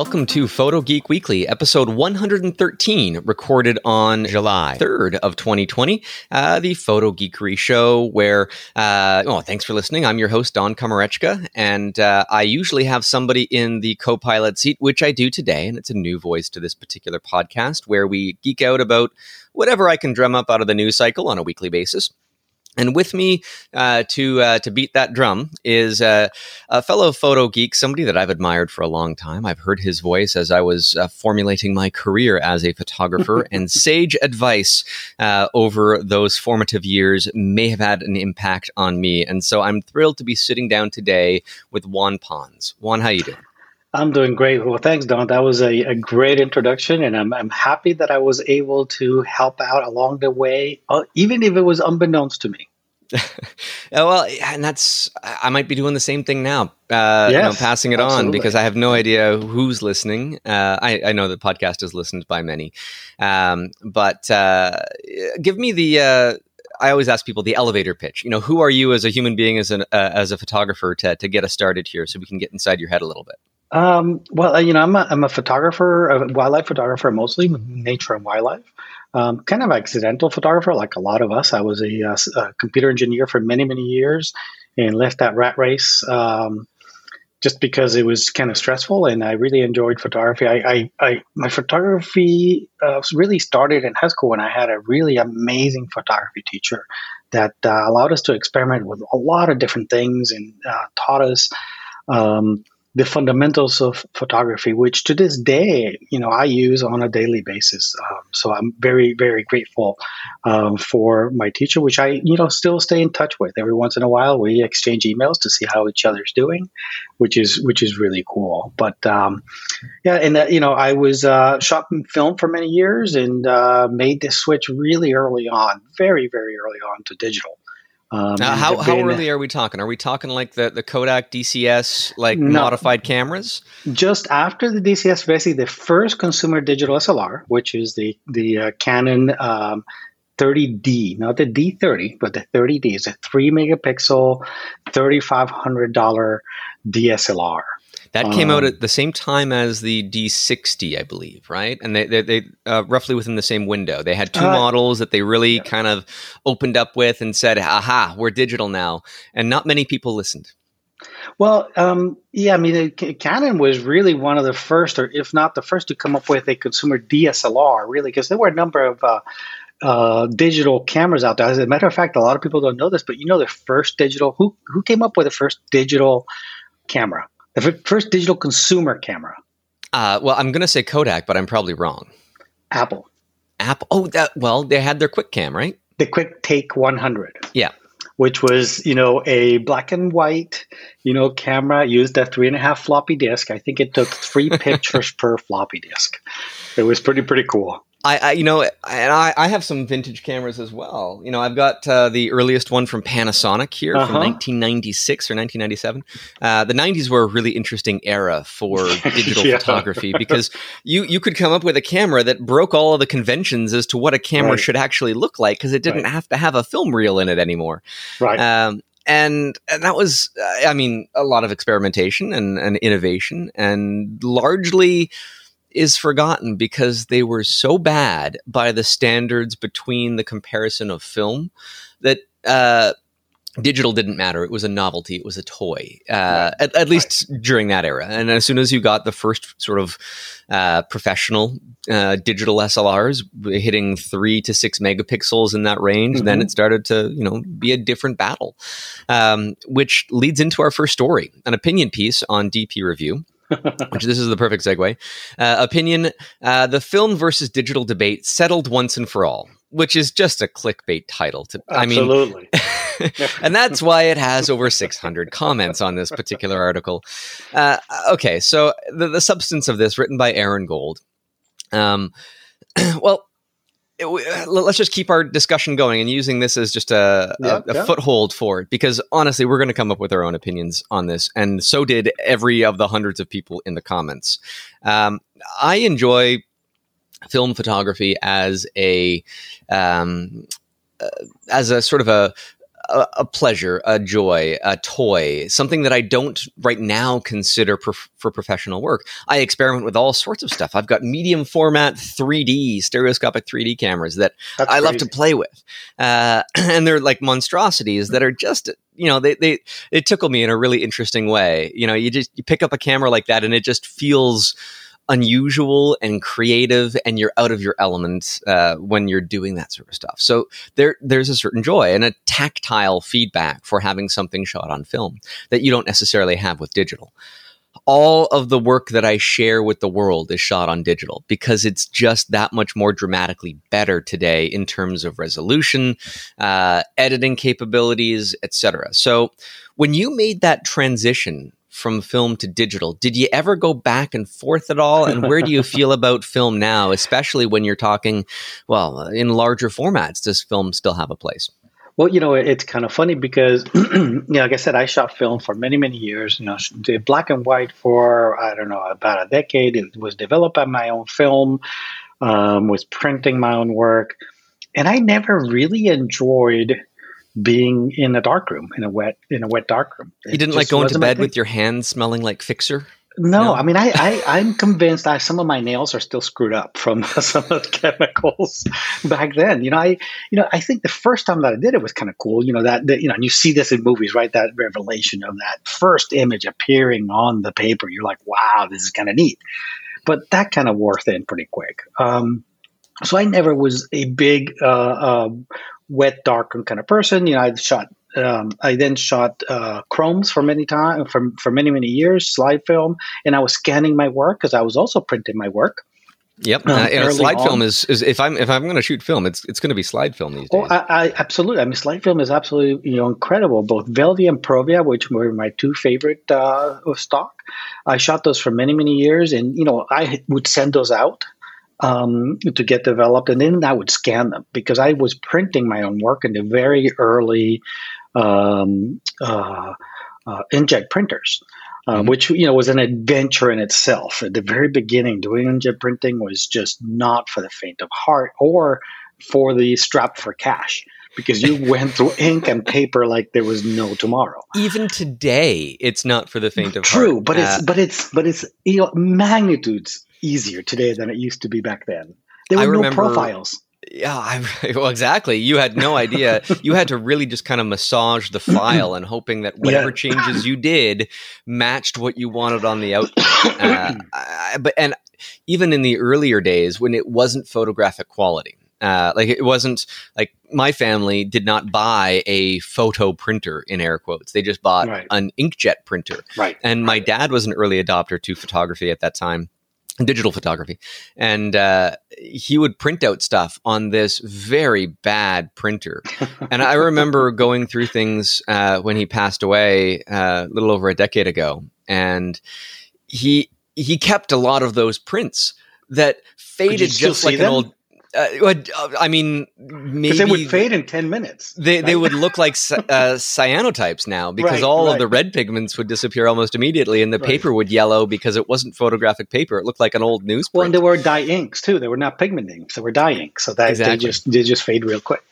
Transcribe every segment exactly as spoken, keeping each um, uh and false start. Welcome to Photo Geek Weekly, episode one hundred thirteen, recorded on July third of twenty twenty, uh, the Photo Geekery show where, uh, oh, thanks for listening. I'm your host, Don Komarechka, and uh, I usually have somebody in the co-pilot seat, which I do today, and it's a new voice to this particular podcast where we geek out about whatever I can drum up out of the news cycle on a weekly basis. And with me uh, to uh, to beat that drum is uh, a fellow photo geek, somebody that I've admired for a long time. I've heard his voice as I was uh, formulating my career as a photographer, and sage advice uh, over those formative years may have had an impact on me. And so I'm thrilled to be sitting down today with Juan Pons. Juan, how you doing? I'm doing great. Well, thanks, Don. That was a, a great introduction, and I'm I'm happy that I was able to help out along the way, even if it was unbeknownst to me. Well, and that's, I might be doing the same thing now, uh, yes, you know, passing it absolutely. on, because I have no idea who's listening. Uh, I, I know the podcast is listened by many, um, but uh, give me the... Uh, I always ask people the elevator pitch. You know, who are you as a human being, as an uh, as a photographer, to to get us started here, so we can get inside your head a little bit. Um, well, you know, I'm a, I'm a photographer, a wildlife photographer, mostly nature and wildlife. Um, kind of accidental photographer, like a lot of us. I was a, a computer engineer for many, many years, and left that rat race um, just because it was kind of stressful. And I really enjoyed photography. I, I, I my photography uh, really started in high school when I had a really amazing photography teacher that uh, allowed us to experiment with a lot of different things, and uh, taught us. Um, the fundamentals of photography, which to this day, you know, I use on a daily basis. Um, so I'm very, very grateful um, for my teacher, which I, you know, still stay in touch with. Every once in a while, we exchange emails to see how each other's doing, which is which is really cool. But um, yeah, and uh, you know, I was uh, shot in film for many years, and uh, made this switch really early on, very, very early on, to digital. Um, now, how, how early are we talking? Are we talking like the, the Kodak D C S, like no, modified cameras? Just after the D C S, basically the first consumer digital S L R, which is the, the uh, Canon um, thirty D, not the D thirty, but the thirty D. It's a three megapixel, thirty-five hundred dollars D S L R. That came um, out at the same time as the D sixty, I believe, right? And they they, they uh, roughly within the same window. They had two uh, models that they really yeah. kind of opened up with and said, aha, we're digital now. And not many people listened. Well, um, yeah, I mean, Canon was really one of the first, or if not the first, to come up with a consumer D S L R, really, because there were a number of uh, uh, digital cameras out there. As a matter of fact, a lot of people don't know this, but you know the first digital, who who came up with the first digital camera? The first digital consumer camera. Uh, well, I'm going to say Kodak, but I'm probably wrong. Apple. Apple. Oh, that, well, they had their Quick Cam, right? The Quick Take one hundred. Yeah. Which was, you know, a black and white, you know, camera, used a three and a half floppy disk. I think it took three pictures per floppy disk. It was pretty, pretty cool. I, I, you know, and I, I have some vintage cameras as well. You know, I've got uh, the earliest one from Panasonic here uh-huh. from nineteen ninety-six or nineteen ninety-seven. Uh, the nineties were a really interesting era for digital yeah. photography, because you, you could come up with a camera that broke all of the conventions as to what a camera right. should actually look like, because it didn't right. have to have a film reel in it anymore. Right. Um, And, and that was, uh, I mean, a lot of experimentation and, and innovation, and largely is forgotten because they were so bad by the standards between the comparison of film that uh, digital didn't matter. It was a novelty. It was a toy, uh, right. at, at least right. during that era. And as soon as you got the first sort of uh, professional uh, digital S L Rs hitting three to six megapixels in that range, mm-hmm. then it started to, you know, be a different battle, um, which leads into our first story, an opinion piece on D P Review. Which this is the perfect segue. Uh, opinion, uh, the film versus digital debate settled once and for all, which is just a clickbait title. To, Absolutely. I mean, and that's why it has over six hundred comments on this particular article. Uh, okay, so the, the substance of this, written by Aaron Gold. Um, well, it, let's just keep our discussion going and using this as just a, yeah, a, a yeah. foothold for it, because honestly, we're going to come up with our own opinions on this. And so did every of the hundreds of people in the comments. Um, I enjoy film photography as a, um, uh, as a sort of a, a, a pleasure, a joy, a toy, something that I don't right now consider prof- for professional work. I experiment with all sorts of stuff. I've got medium format three D, stereoscopic three D cameras that That's I crazy. love to play with. Uh, and they're like monstrosities that are just, you know, they, they, they tickle me in a really interesting way. You know, you just, you pick up a camera like that and it just feels unusual and creative, and you're out of your element uh, when you're doing that sort of stuff. So there, there's a certain joy and a tactile feedback for having something shot on film that you don't necessarily have with digital. All of the work that I share with the world is shot on digital because it's just that much more dramatically better today in terms of resolution, uh, editing capabilities, et cetera. So when you made that transition from film to digital, did you ever go back and forth at all? And where do you feel about film now, especially when you're talking, well, in larger formats, does film still have a place? Well, you know, it's kind of funny because, you know, like I said, I shot film for many, many years, you know, did black and white for, I don't know, about a decade. It was developed by my own film, um, was printing my own work. And I never really enjoyed being in a dark room, in a wet, in a wet dark room. It you didn't like going to bed with your hands smelling like Fixer? No, no. I mean, I, I, I'm convinced I, some of my nails are still screwed up from some of the chemicals back then. You know, I, you know, I think the first time that I did it was kind of cool. You know, that, that, you know, and you see this in movies, right? That revelation of that first image appearing on the paper. You're like, wow, this is kind of neat. But that kind of wore thin pretty quick. Um, so I never was a big, uh, uh, wet, dark kind of person. You know, I shot, um, I then shot, uh, chromes for many time for, for many, many years, slide film. And I was scanning my work cause I was also printing my work. Yep. Um, uh, and a slide on. film is, is, if I'm, if I'm going to shoot film, it's, it's going to be slide film these days. Oh, I, I absolutely. I mean, slide film is absolutely, you know, incredible. Both Velvia and Provia, which were my two favorite, uh, of stock. I shot those for many, many years. And, you know, I would send those out Um, to get developed, and then I would scan them because I was printing my own work in the very early um, uh, uh, inkjet printers, uh, mm-hmm. which you know was an adventure in itself. At the very beginning, doing inkjet printing was just not for the faint of heart or for the strapped for cash. Because you went through ink and paper like there was no tomorrow. Even today, it's not for the faint of True, heart. True, but uh, it's but it's but it's you know, magnitudes easier today than it used to be back then. There were I no remember, profiles. Yeah, I, well, exactly. You had no idea. You had to really just kind of massage the file and hoping that whatever yeah. changes you did matched what you wanted on the output. Uh, I, but and even in the earlier days when it wasn't photographic quality. Uh, like it wasn't like my family did not buy a photo printer in air quotes. They just bought right. an inkjet printer. Right. And my right. dad was an early adopter to photography at that time, digital photography. And, uh, he would print out stuff on this very bad printer. And I remember going through things, uh, when he passed away, uh, a little over a decade ago. And he, he kept a lot of those prints that faded just like an them? old, Uh, I mean, maybe they would fade in ten minutes. They right? they would look like uh, cyanotypes now because right, all right. of the red pigments would disappear almost immediately, and the right. paper would yellow because it wasn't photographic paper. It looked like an old newsprint. Well, and they were dye inks too. They were not pigment inks. They were dye inks, so that exactly. they just they just fade real quick.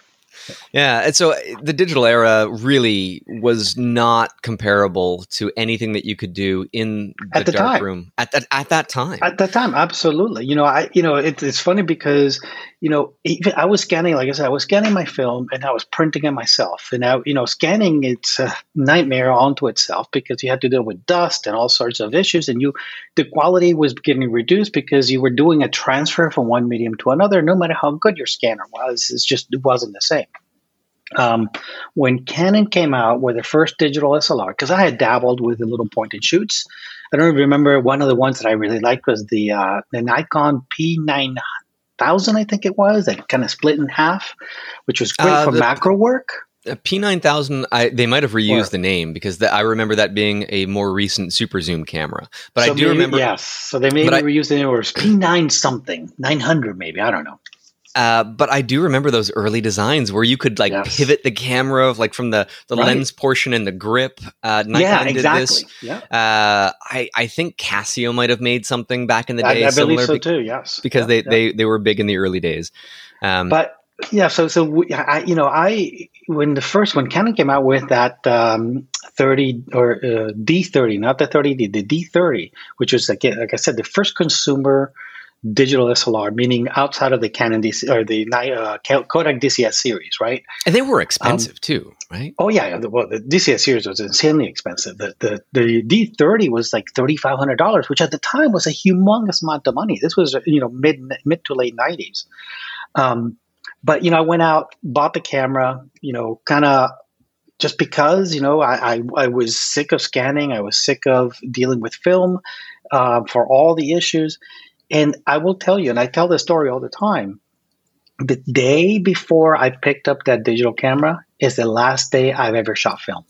Yeah, and so the digital era really was not comparable to anything that you could do in the, at the dark time. room at that at that time. At that time, absolutely. You know, I you know it, it's funny because you know even I was scanning, like I said, I was scanning my film and I was printing it myself. And now you know scanning it's a nightmare onto itself because you had to deal with dust and all sorts of issues, and you the quality was getting reduced because you were doing a transfer from one medium to another. No matter how good your scanner was, it's just it wasn't the same. Um, when Canon came out with their first digital S L R, because I had dabbled with the little point and shoots. I don't remember one of the ones that I really liked was the uh, the Nikon P nine hundred, I think it was. That kind of split in half, which was great uh, for the, macro work. The P nine thousand, I, they might have reused or, the name because the, I remember that being a more recent super zoom camera. But so I do maybe, remember. Yes, so they maybe reused the name, or it was P nine something, nine hundred maybe, I don't know. Uh, but I do remember those early designs where you could like yes. pivot the camera of, like from the, the right. lens portion and the grip. Uh, Nikon yeah, did exactly. This. Yeah. Uh, I, I think Casio might have made something back in the day. I, I believe so be- too, yes. Because yeah, they, yeah. they they were big in the early days. Um, but Yeah, so so we, I, you know, I when the first one Canon came out with that um, thirty or uh, D thirty, not the thirty D, the D thirty, which was like like I said, the first consumer digital S L R, meaning outside of the Canon D C or the uh, Kodak D C S series, right? And they were expensive um, too, right? Oh yeah, well the D C S series was insanely expensive. The the, the D thirty was like thirty-five hundred dollars, which at the time was a humongous amount of money. This was you know mid mid to late nineties. Um, But, you know, I went out, bought the camera, you know, kind of just because, you know, I, I, I was sick of scanning. I was sick of dealing with film uh, for all the issues. And I will tell you, and I tell this story all the time, the day before I picked up that digital camera is the last day I've ever shot film.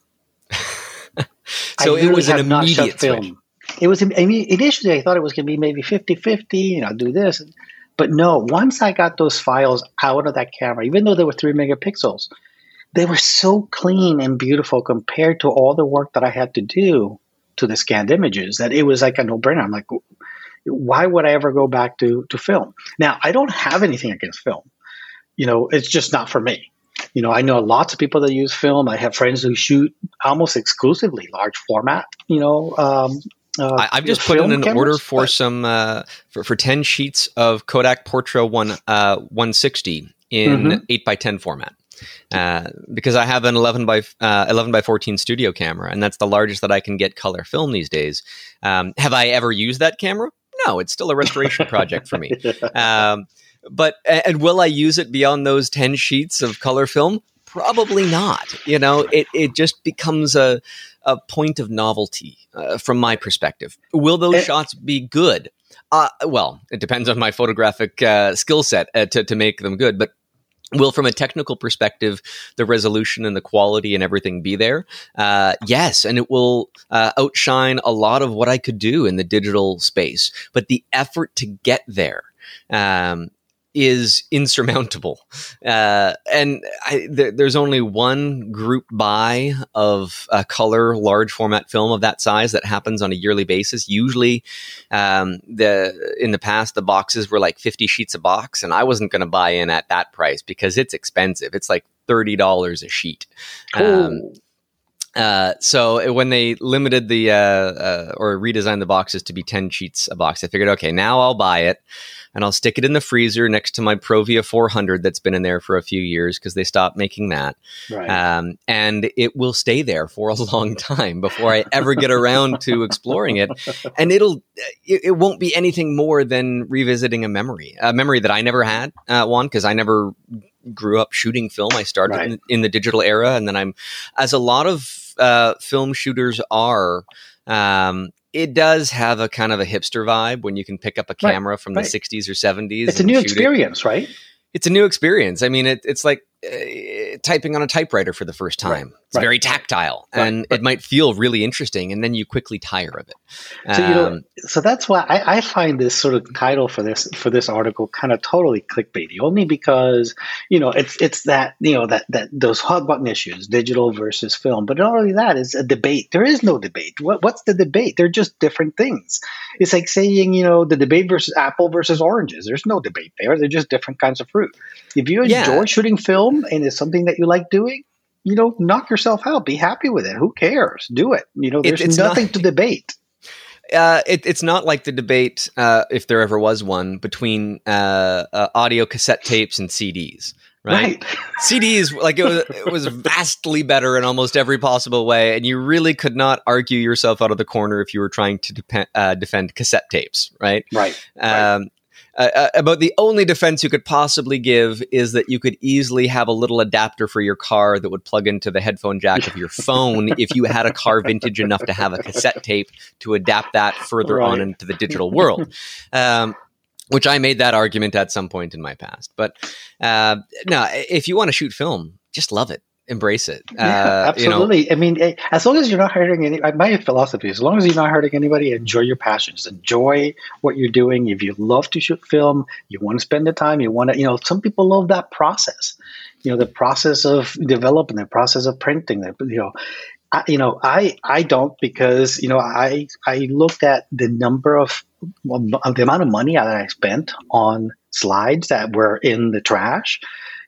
So I it was an immediate shot film. It was, I mean, initially I thought it was going to be maybe fifty-fifty, you know, do this. But no, once I got those files out of that camera, even though they were three megapixels, they were so clean and beautiful compared to all the work that I had to do to the scanned images that it was like a no-brainer. I'm like, why would I ever go back to, to film? Now, I don't have anything against film. You know, it's just not for me. You know, I know lots of people that use film. I have friends who shoot almost exclusively large format, you know, um, Uh, I, I've just put in an cameras, order for but... some uh, for, for ten sheets of Kodak Portra one uh, one sixty in eight by ten format uh, because I have an eleven by uh, eleven by fourteen studio camera, and that's the largest that I can get color film these days. Um, have I ever used that camera? No, it's still a restoration project for me. Um, but and will I use it beyond those ten sheets of color film? Probably not. You know, it it just becomes a a point of novelty uh, from my perspective. Will those it, shots be good? Uh, well, it depends on my photographic uh, skill set uh, to to make them good. But will, from a technical perspective, the resolution and the quality and everything be there? Uh, yes, and it will uh, outshine a lot of what I could do in the digital space. But the effort to get there. Um, is insurmountable. Uh, and I, th- there's only one group buy of uh, color, large format film of that size that happens on a yearly basis. Usually um, the in the past, the boxes were like fifty sheets a box, and I wasn't going to buy in at that price because it's expensive. It's like thirty dollars a sheet. Cool. Um, Uh, so when they limited the, uh, uh, or redesigned the boxes to be ten sheets a box, I figured, okay, now I'll buy it and I'll stick it in the freezer next to my Provia four hundred that's been in there for a few years because they stopped making that. Right. Um, and it will stay there for a long time before I ever get around to exploring it. And it'll, it, it won't be anything more than revisiting a memory, a memory that I never had, uh, one, because I never grew up shooting film. I started right. in, in the digital era. And then I'm, as a lot of Uh, film shooters are, um, it does have a kind of a hipster vibe when you can pick up a camera right, from right. the sixties or seventies. It's a new experience, it. right? It's a new experience. I mean, it, it's like uh, typing on a typewriter for the first time. Right, it's right. very tactile right, and right. it might feel really interesting. And then you quickly tire of it. Um, so, you know, so that's why I, I find this sort of title for this, for this article kind of totally clickbaity, only because, you know, it's, it's that, you know, that, that those hot button issues, digital versus film, but not only that, it's a debate. There is no debate. What, what's the debate? They're just different things. It's like saying, you know, the debate versus apple versus oranges. There's no debate there. They're just different kinds of fruit. If you enjoy yeah. shooting film and it's something that you like doing, you know, knock yourself out. Be happy with it. Who cares? Do it. You know, there's it, nothing not, to debate. Uh, it, it's not like the debate, uh, if there ever was one, between uh, uh, audio cassette tapes and C Ds. Right. right. C Ds, like it was, it was vastly better in almost every possible way. And you really could not argue yourself out of the corner if you were trying to de- uh, defend cassette tapes. Right. Right. Um, right. Uh, about the only defense you could possibly give is that you could easily have a little adapter for your car that would plug into the headphone jack of your phone if you had a car vintage enough to have a cassette tape to adapt that further right. on into the digital world. Um, which I made that argument at some point in my past. But uh, no, if you want to shoot film, just love it. Embrace it. Yeah, uh, absolutely. You know, I mean, as long as you're not hurting any, my philosophy is as long as you're not hurting anybody, enjoy your passions, enjoy what you're doing. If you love to shoot film, you want to spend the time, you want to, you know, some people love that process, you know, the process of developing, the process of printing, the, you know, I, you know, I, I don't because, you know, I, I looked at the number of, the amount of money that I spent on slides that were in the trash.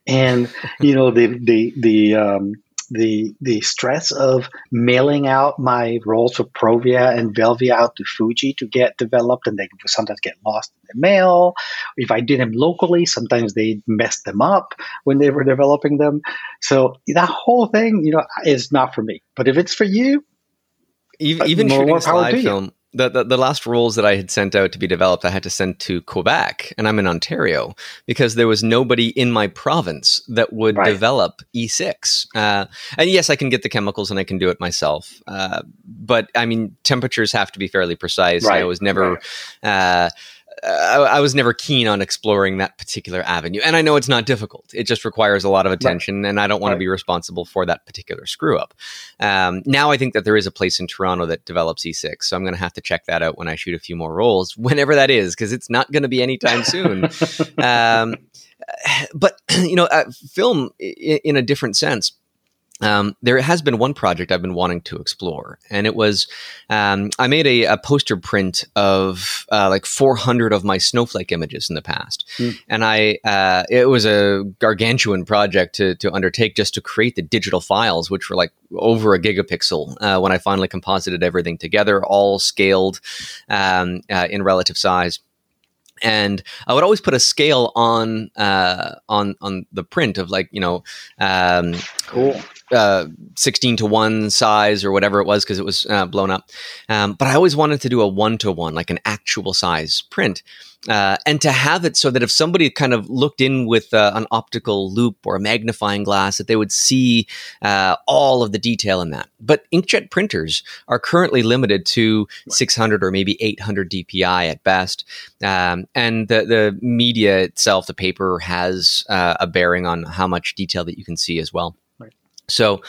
and you know the the the um, the the stress of mailing out my rolls for Provia and Velvia out to Fuji to get developed, and they sometimes get lost in the mail. If I did them locally, sometimes they messed them up when they were developing them. So that whole thing, you know, is not for me. But if it's for you, even, even more, shooting slide film. The, the the last rolls that I had sent out to be developed, I had to send to Quebec, and I'm in Ontario, because there was nobody in my province that would right. develop E six. Uh, and yes, I can get the chemicals and I can do it myself. Uh, but I mean, temperatures have to be fairly precise. Right. I was never... Right. Uh, Uh, I, I was never keen on exploring that particular avenue. And I know it's not difficult. It just requires a lot of attention, right. and I don't want right. to be responsible for that particular screw-up. Um, now I think that there is a place in Toronto that develops E six, so I'm going to have to check that out when I shoot a few more rolls, whenever that is, because it's not going to be anytime soon. um, but, you know, uh, film in, in a different sense. Um, there has been one project I've been wanting to explore, and it was, um, I made a, a poster print of, uh, like four hundred of my snowflake images in the past. Mm. And I, uh, it was a gargantuan project to, to undertake just to create the digital files, which were like over a gigapixel, uh, when I finally composited everything together, all scaled, um, uh, in relative size. And I would always put a scale on uh, on on the print of like, you know, um, cool. uh, sixteen to one size or whatever it was, because it was uh, blown up. Um, but I always wanted to do a one to one, like an actual size print. Uh, and to have it so that if somebody kind of looked in with uh, an optical loop or a magnifying glass, that they would see uh, all of the detail in that. But inkjet printers are currently limited to six hundred or maybe eight hundred D P I at best. Um, and the, the media itself, the paper, has uh, a bearing on how much detail that you can see as well. Right. So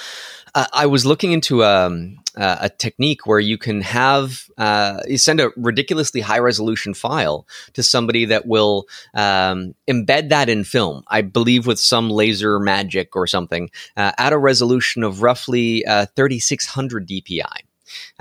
uh, I was looking into um, uh, a technique where you can have, uh, you send a ridiculously high resolution file to somebody that will um, embed that in film, I believe with some laser magic or something, uh, at a resolution of roughly uh, thirty-six hundred D P I.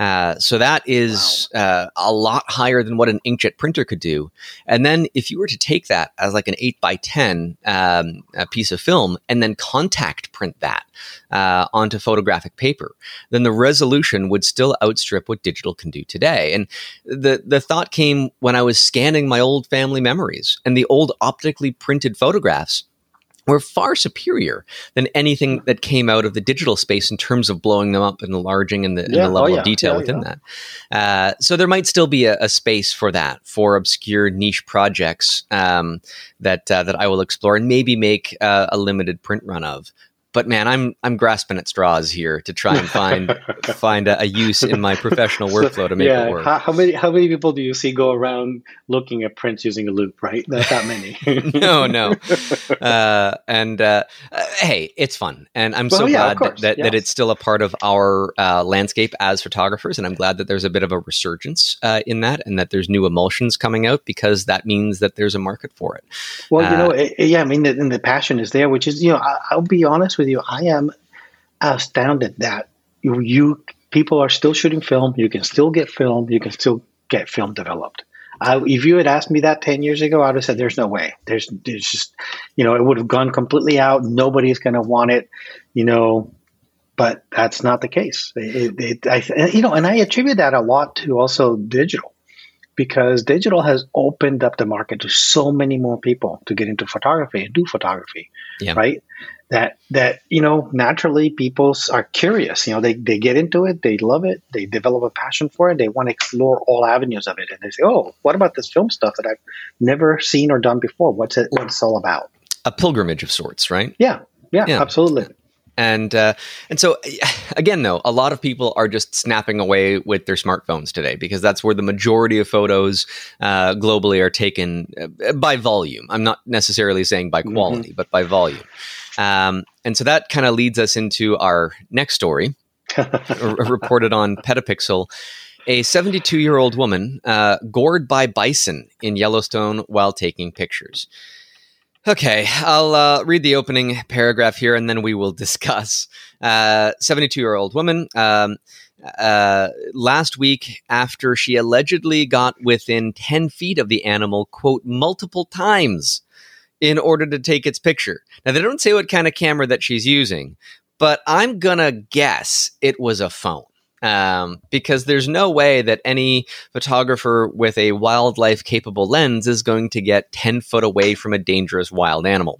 Uh, so that is wow. uh, a lot higher than what an inkjet printer could do. And then if you were to take that as like an eight by ten um, a piece of film and then contact print that uh, onto photographic paper, then the resolution would still outstrip what digital can do today. And the, the thought came when I was scanning my old family memories, and the old optically printed photographs were far superior than anything that came out of the digital space in terms of blowing them up and enlarging and the, yeah, the level oh yeah, of detail yeah, within yeah. that. Uh, so there might still be a, a space for that, for obscure niche projects um, that uh, that I will explore and maybe make uh, a limited print run of. But man, I'm I'm grasping at straws here to try and find find a, a use in my professional workflow to make yeah, it work. How, how many how many people do you see go around looking at prints using a loop? Right, not that many. no, no. Uh, and uh, uh, hey, it's fun, and I'm well, so yeah, glad that, that, yes. that it's still a part of our uh, landscape as photographers. And I'm glad that there's a bit of a resurgence uh, in that, and that there's new emulsions coming out, because that means that there's a market for it. Well, uh, you know, it, yeah, I mean, the, and the passion is there, which is, you know, I, I'll be honest with with you, I am astounded that you, you people are still shooting film. You can still get film. You can still get film developed. I, if you had asked me that ten years ago, I would have said, there's no way. There's, there's just, you know, it would have gone completely out. Nobody's going to want it, you know, but that's not the case. It, it, I, you know, and I attribute that a lot to also digital, because digital has opened up the market to so many more people to get into photography and do photography, yeah. right? That, that you know, naturally people are curious. You know, they, they get into it, they love it, they develop a passion for it, they want to explore all avenues of it. And they say, oh, what about this film stuff that I've never seen or done before? What's it what's it all about? A pilgrimage of sorts, right? Yeah, yeah, yeah. absolutely. And uh, and so, again, though, a lot of people are just snapping away with their smartphones today, because that's where the majority of photos uh, globally are taken by volume. I'm not necessarily saying by quality, mm-hmm. but by volume. Um, and so that kind of leads us into our next story, r- reported on Petapixel. A seventy-two-year-old woman uh, gored by bison in Yellowstone while taking pictures. Okay, I'll uh, read the opening paragraph here, and then we will discuss. Uh, seventy-two-year-old woman, um, uh, last week after she allegedly got within ten feet of the animal, quote, multiple times, in order to take its picture. Now, they don't say what kind of camera that she's using, but I'm going to guess it was a phone. Um, because there's no way that any photographer with a wildlife capable lens is going to get ten foot away from a dangerous wild animal.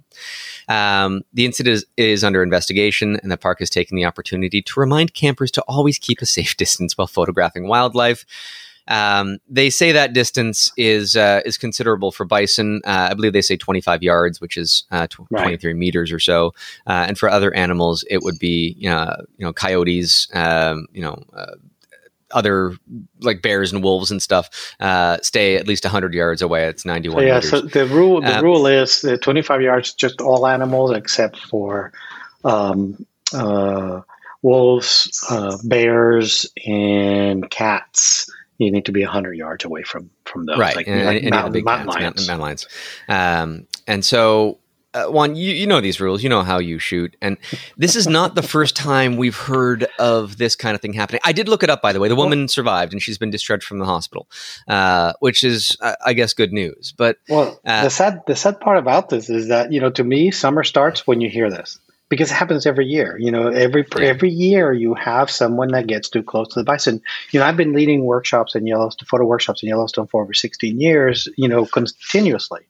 Um, the incident is, is under investigation, and the park is taking the opportunity to remind campers to always keep a safe distance while photographing wildlife. Um, they say that distance is uh, is considerable for bison. Uh, I believe they say twenty-five yards, which is uh, tw- right. twenty-three meters or so. Uh, and for other animals, it would be you know, you know coyotes, um, you know, uh, other like bears and wolves and stuff. Uh, stay at least one hundred yards away. It's ninety-one. Yeah. Meters. So the rule the um, rule is the twenty-five yards just all animals except for um, uh, wolves, uh, bears, and cats. You need to be one hundred yards away from, from those. Right. Like, and, like and, mountain, and mountain, lions. mountain lions. Um, and so, uh, Juan, you, you know these rules. You know how you shoot. And this is not the first time we've heard of this kind of thing happening. I did look it up, by the way. The woman survived, and she's been discharged from the hospital, uh, which is, uh, I guess, good news. But well, uh, the sad the sad part about this is that, you know, to me, summer starts when you hear this. Because it happens every year, you know, every yeah. every year you have someone that gets too close to the bison. You know, I've been leading workshops in Yellowstone, photo workshops in Yellowstone for over sixteen years, you know, continuously.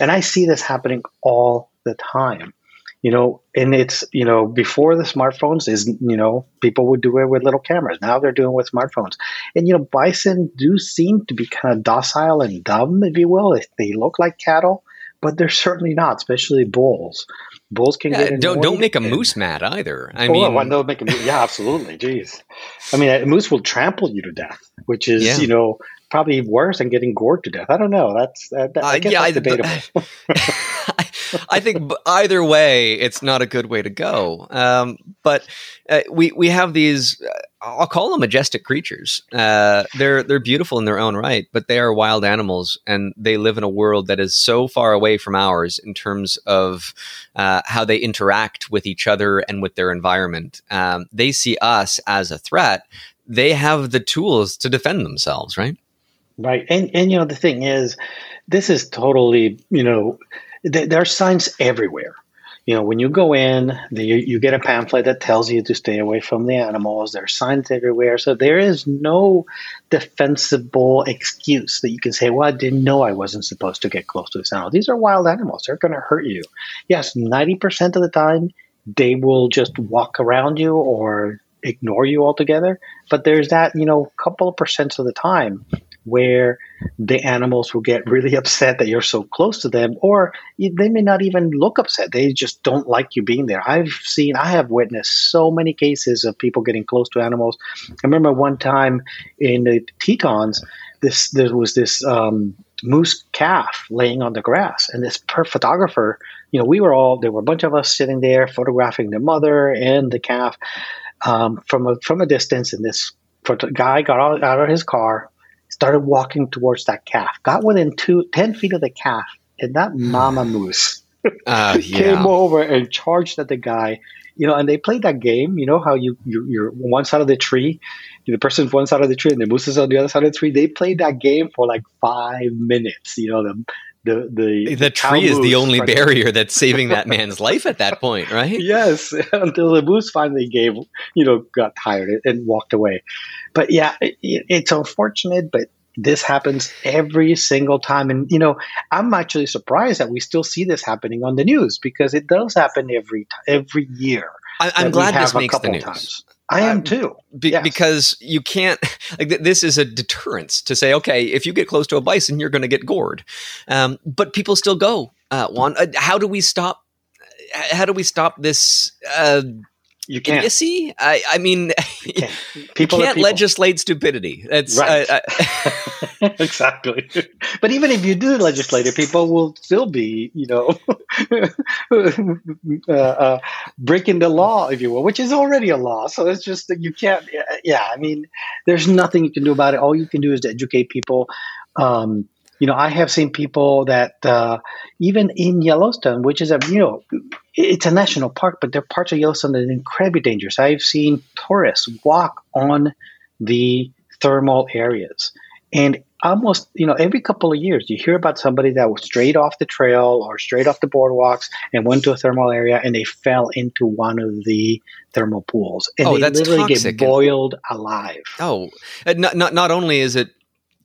And I see this happening all the time, you know, and it's, you know, before the smartphones is, you know, people would do it with little cameras. Now they're doing it with smartphones. And, you know, bison do seem to be kind of docile and dumb, if you will. They look like cattle. But they're certainly not, especially bulls. Bulls can yeah, get in don't, don't make a moose mad either. I oh, mean, well, don't make a moose. Yeah, absolutely. Jeez. I mean, a moose will trample you to death, which is, yeah. you know, probably worse than getting gored to death. I don't know. That's that, that, uh, I guess yeah, that's debatable. I, I think either way, it's not a good way to go. Um, but uh, we we have these. Uh, I'll call them majestic creatures. Uh, they're they're beautiful in their own right, but they are wild animals, and they live in a world that is so far away from ours in terms of uh, how they interact with each other and with their environment. Um, they see us as a threat. They have the tools to defend themselves, right? Right, and and you know the thing is, this is totally you know th- there are signs everywhere. You know, when you go in, the, you get a pamphlet that tells you to stay away from the animals. There are signs everywhere. So there is no defensible excuse that you can say, well, I didn't know I wasn't supposed to get close to this animal. These are wild animals. They're going to hurt you. Yes, ninety percent of the time, they will just walk around you or ignore you altogether. But there's that, you know, couple of percent of the time where the animals will get really upset that you're so close to them, or they may not even look upset. They just don't like you being there. I've seen, I have witnessed so many cases of people getting close to animals. I remember one time in the Tetons, this there was this um, moose calf laying on the grass, and this per photographer, you know, we were all, there were a bunch of us sitting there photographing the mother and the calf um, from a from a distance, and this photo- guy got out, out of his car, started walking towards that calf, got within two, ten feet of the calf, and that mama moose uh, yeah. came over and charged at the guy. You know, and they played that game. You know how you, you, you're one side of the tree, the person's one side of the tree, and the moose is on the other side of the tree. They played that game for like five minutes. You know, the the the, the tree is the only barrier that's saving that man's life at that point, right? Yes, until the moose finally gave, you know, got tired and walked away. But yeah, it, it's unfortunate, but this happens every single time. And, you know, I'm actually surprised that we still see this happening on the news, because it does happen every t- every year. I, I'm glad this makes the news. Times. I am too. Be- yes. Because you can't, like, th- this is a deterrence to say, okay, if you get close to a bison, you're going to get gored. Um, but people still go, uh, Juan. Uh, how do we stop? How do we stop this? Uh, You can't. Idiocy? I, I mean, you can't, people you can't people. legislate stupidity. That's right. I, I, exactly. But even if you do legislate it, people will still be, you know, uh, uh, breaking the law, if you will, which is already a law. So it's just that you can't. Yeah, I mean, there's nothing you can do about it. All you can do is to educate people. Um, you know, I have seen people that uh, even in Yellowstone, which is a, you know, it's a national park, but there are parts of Yellowstone that are incredibly dangerous. I've seen tourists walk on the thermal areas, and almost, you know, every couple of years you hear about somebody that was straight off the trail or straight off the boardwalks and went to a thermal area and they fell into one of the thermal pools. And oh, they that's literally toxic. Get boiled and, alive. Oh, not, not, not only is it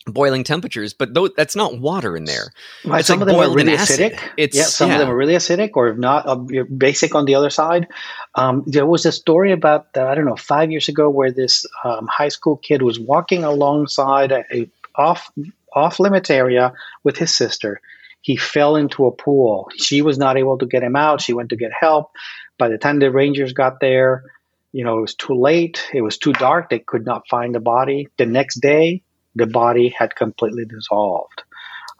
boiling temperatures, but th- that's not water in there. Right, some like of them are really acidic. It's, yeah, some yeah. of them are really acidic, or if not, uh, basic on the other side. Um, there was a story about, uh, I don't know, five years ago where this um, high school kid was walking alongside a, a off off limits area with his sister. He fell into a pool. She was not able to get him out. She went to get help. By the time the Rangers got there, you know, it was too late. It was too dark. They could not find the body. The next day, the body had completely dissolved.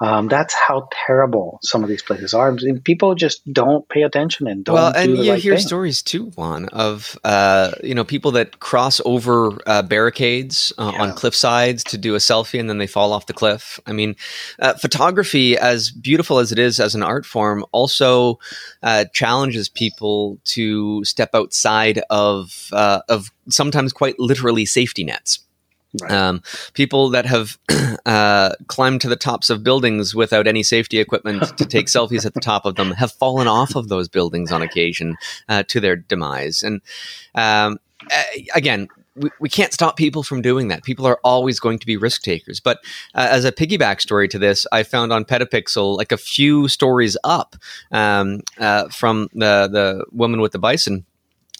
Um, that's how terrible some of these places are. And people just don't pay attention and don't well, do and the you right hear thing. Stories too, Juan, of uh, you know, people that cross over uh, barricades uh, yeah. on cliff sides to do a selfie and then they fall off the cliff. I mean, uh, photography, as beautiful as it is as an art form, also uh, challenges people to step outside of uh, of sometimes quite literally safety nets. Right. Um, people that have uh, climbed to the tops of buildings without any safety equipment to take selfies at the top of them have fallen off of those buildings on occasion uh, to their demise. And um, again, we, we can't stop people from doing that. People are always going to be risk takers. But uh, as a piggyback story to this, I found on Petapixel, like a few stories up um, uh, from the, the woman with the bison,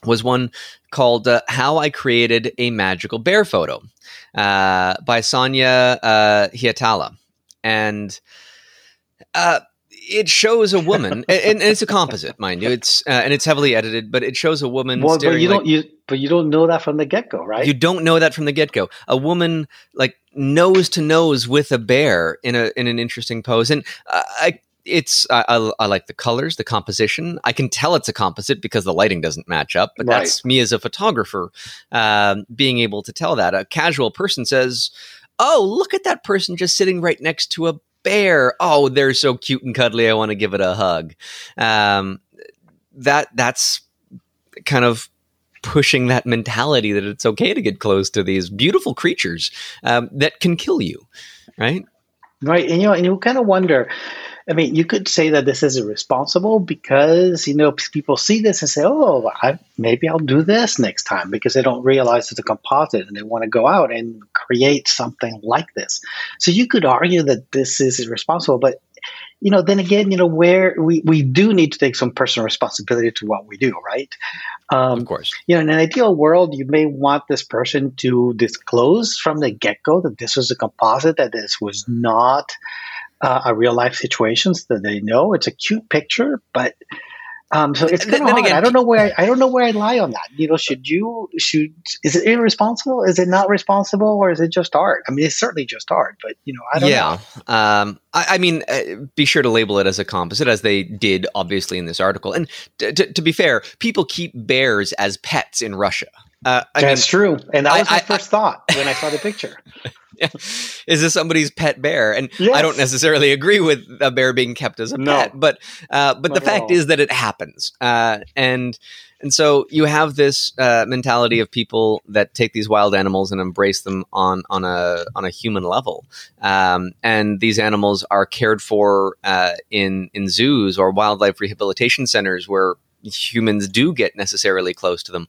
was one called uh, How I Created a Magical Bear Photo uh, by Sonia uh, Hiatala. And uh, it shows a woman, and, and it's a composite, mind you. It's uh, and it's heavily edited, but it shows a woman well, staring. But you, like, don't, you, but you don't know that from the get-go, right? You don't know that from the get-go. A woman, like, nose-to-nose with a bear in a in an interesting pose. And uh, I... It's I, I, I like the colors, the composition. I can tell it's a composite because the lighting doesn't match up. But right. That's me as a photographer um, being able to tell that. A casual person says, "Oh, look at that person just sitting right next to a bear. Oh, they're so cute and cuddly. I want to give it a hug." Um, that that's kind of pushing that mentality that it's okay to get close to these beautiful creatures um, that can kill you, right? Right, and you know, and you kind of wonder. I mean, you could say that this is irresponsible because, you know, people see this and say, oh, I, maybe I'll do this next time, because they don't realize it's a composite and they want to go out and create something like this. So you could argue that this is irresponsible, but, you know, then again, you know, where we, we do need to take some personal responsibility to what we do, right? Um, of course. You know, in an ideal world, you may want this person to disclose from the get-go that this was a composite, that this was not Uh, a real life situations that they know it's a cute picture, but um, so it's kind of hard. I don't know where I, I don't know where I lie on that. You know, should you should is it irresponsible? Is it not responsible, or is it just art? I mean, it's certainly just art, but you know, I don't yeah. know. Yeah, um, I, I mean, uh, be sure to label it as a composite, as they did obviously in this article. And t- t- to be fair, people keep bears as pets in Russia. Uh, I That's mean, true, and that was I, my I, first I, thought when I saw the picture. Yeah. Is this somebody's pet bear? And yes. I don't necessarily agree with a bear being kept as a no. pet, but uh, but Not the fact all. is that it happens, uh, and and so you have this uh, mentality of people that take these wild animals and embrace them on on a on a human level, um, and these animals are cared for uh, in in zoos or wildlife rehabilitation centers where humans do get necessarily close to them.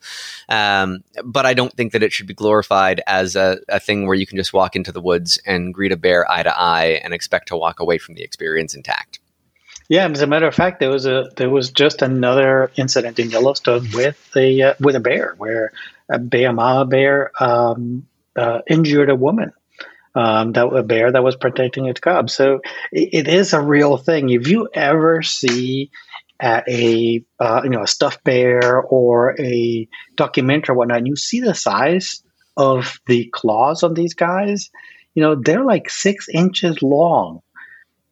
Um, but I don't think that it should be glorified as a, a thing where you can just walk into the woods and greet a bear eye to eye and expect to walk away from the experience intact. Yeah. As a matter of fact, there was a, there was just another incident in Yellowstone with a, uh, with a bear where a bear, mama bear, um, uh, injured a woman. Um, that a bear that was protecting its cub. So it, it is a real thing. If you ever see at a uh, you know a stuffed bear or a documentary or whatnot, and you see the size of the claws on these guys. You know they're like six inches long.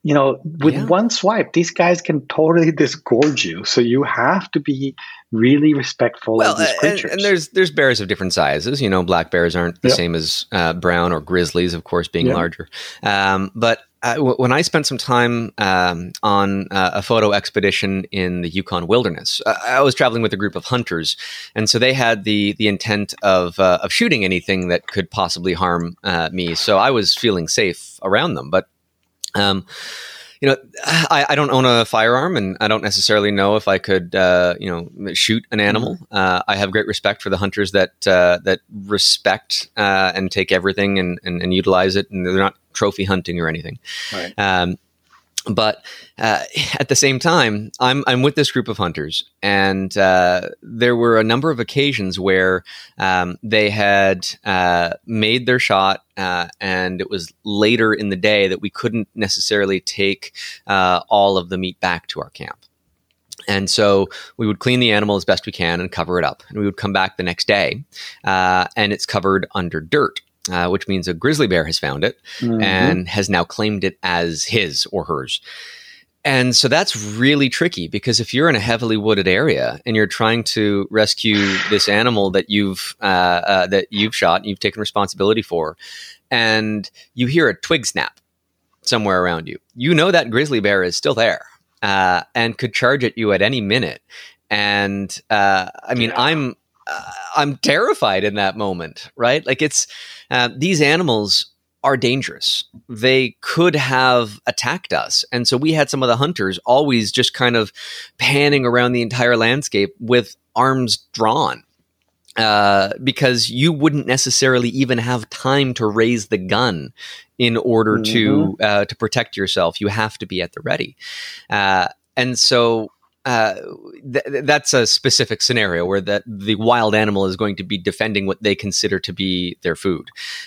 You know, with yeah. one swipe, these guys can totally disgorge you. So you have to be really respectful well, of these creatures. And, and there's there's bears of different sizes. You know, black bears aren't the yep. same as uh, brown or grizzlies, of course, being yep. larger. Um, but Uh, when I spent some time um, on uh, a photo expedition in the Yukon wilderness, I, I was traveling with a group of hunters, and so they had the the intent of uh, of shooting anything that could possibly harm uh, me. So I was feeling safe around them. But um, you know, I, I don't own a firearm, and I don't necessarily know if I could uh, you know shoot an animal. Mm-hmm. Uh, I have great respect for the hunters that uh, that respect uh, and take everything and, and and utilize it, and they're not trophy hunting or anything. Right. Um, but uh, at the same time, I'm I'm with this group of hunters, and uh, there were a number of occasions where um, they had uh, made their shot, uh, and it was later in the day that we couldn't necessarily take uh, all of the meat back to our camp. And so we would clean the animal as best we can and cover it up. And we would come back the next day, uh, and it's covered under dirt. Uh, which means a grizzly bear has found it, mm-hmm. and has now claimed it as his or hers. And so that's really tricky, because if you're in a heavily wooded area and you're trying to rescue this animal that you've uh, uh, that you've shot and you've taken responsibility for, and you hear a twig snap somewhere around you, you know that grizzly bear is still there uh, and could charge at you at any minute. And uh, I mean, yeah. I'm Uh, I'm terrified in that moment, right? Like it's, uh, these animals are dangerous. They could have attacked us. And so we had some of the hunters always just kind of panning around the entire landscape with arms drawn, uh, because you wouldn't necessarily even have time to raise the gun in order mm-hmm. to, uh, to protect yourself. You have to be at the ready. Uh, and so Uh, th- that's a specific scenario where that the wild animal is going to be defending what they consider to be their food.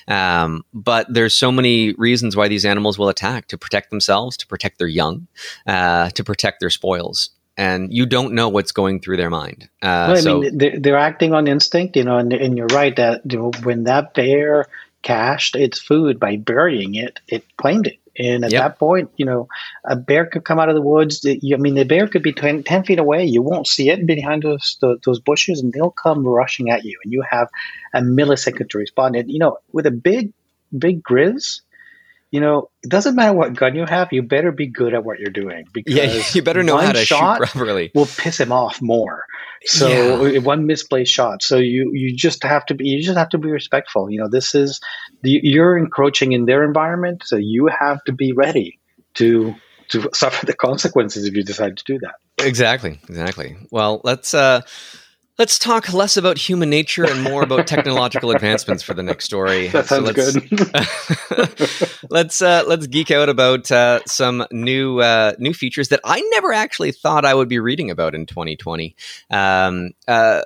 Um, but there's so many reasons why these animals will attack: to protect themselves, to protect their young, uh, to protect their spoils. And you don't know what's going through their mind. Uh, no, I so- mean, they're, they're acting on instinct, you know, and, and you're right that you know, when that bear cached its food by burying it, it claimed it. And at yep. that point, you know, a bear could come out of the woods. I mean, the bear could be ten, ten feet away. You won't see it behind those those bushes, and they'll come rushing at you. And you have a millisecond to respond. And, you know, with a big, big grizz, you know, it doesn't matter what gun you have. You better be good at what you're doing. Because yeah, you better know how to shoot properly. Will piss him off more. So yeah. one misplaced shot. So you, you just have to be you just have to be respectful. You know, this is the, you're encroaching in their environment, so you have to be ready to to suffer the consequences if you decide to do that. Exactly, exactly. Well, let's uh, let's talk less about human nature and more about technological advancements for the next story. That sounds so let's, good. let's uh, let's geek out about uh, some new uh, new features that I never actually thought I would be reading about in twenty twenty. Um, uh,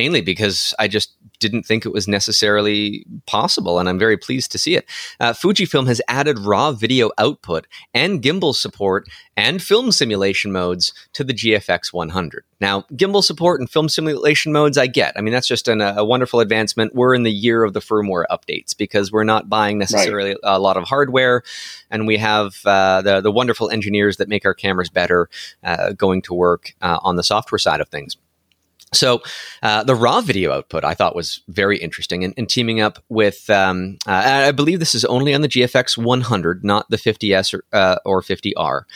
mainly because I just didn't think it was necessarily possible, and I'm very pleased to see it. Uh, Fujifilm has added raw video output and gimbal support and film simulation modes to the G F X one hundred. Now, gimbal support and film simulation modes, I get. I mean, that's just an, a wonderful advancement. We're in the year of the firmware updates because we're not buying necessarily right. a lot of hardware, and we have uh, the, the wonderful engineers that make our cameras better uh, going to work uh, on the software side of things. So uh, the raw video output I thought was very interesting, and, and teaming up with, um, uh, I believe this is only on the G F X one hundred, not the fifty S or, uh, or fifty R,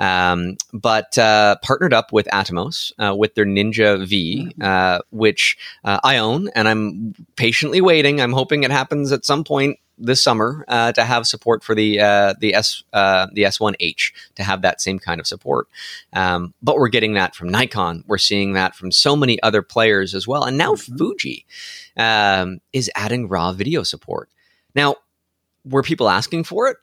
um, but uh, partnered up with Atomos uh, with their Ninja V, uh, which uh, I own, and I'm patiently waiting. I'm hoping it happens at some point this summer uh, to have support for the uh, the S uh, the S one H, to have that same kind of support. Um, but we're getting that from Nikon. We're seeing that from so many other players as well. And now mm-hmm. Fuji um, is adding raw video support. Now, were people asking for it?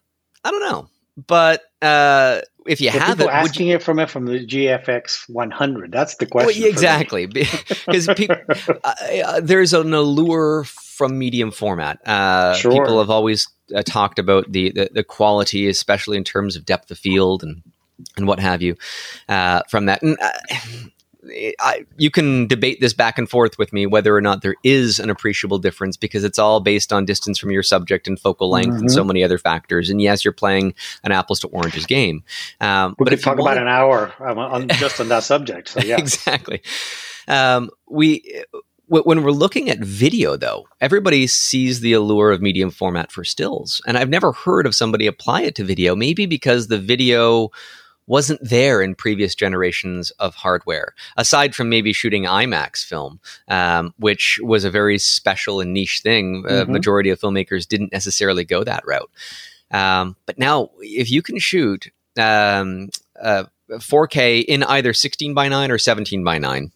I don't know. But uh, if you were have it, asking you... it from it from the G F X one hundred, that's the question. Well, exactly, because people, uh, there's an allure from medium format. Uh, sure. People have always uh, talked about the, the the quality, especially in terms of depth of field and and what have you uh, from that. And, uh, I, you can debate this back and forth with me whether or not there is an appreciable difference, because it's all based on distance from your subject and focal length mm-hmm. and so many other factors. And yes, you're playing an apples to oranges game. Um, we but could talk want... about an hour on, on just on that subject. So yeah, exactly. Um, we When we're looking at video, though, everybody sees the allure of medium format for stills. And I've never heard of somebody apply it to video, maybe because the video wasn't there in previous generations of hardware, aside from maybe shooting IMAX film, um, which was a very special and niche thing. The mm-hmm. uh, majority of filmmakers didn't necessarily go that route. Um, but now, if you can shoot um, uh, four K in either sixteen by nine or seventeen by nine,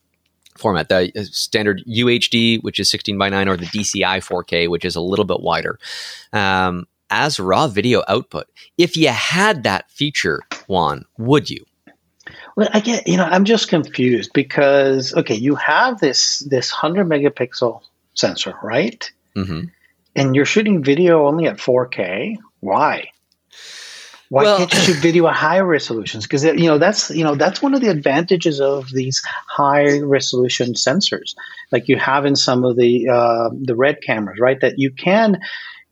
format, the standard U H D, which is sixteen by nine, or the D C I four K, which is a little bit wider, um, as raw video output. If you had that feature, Juan, would you? Well, I get, you know, I'm just confused because, okay, you have this this one hundred megapixel sensor, right? Mm-hmm. And you're shooting video only at four K. Why? Why well, can't you shoot video at higher resolutions? Because you know that's you know that's one of the advantages of these high resolution sensors, like you have in some of the uh, the RED cameras, right? That you can,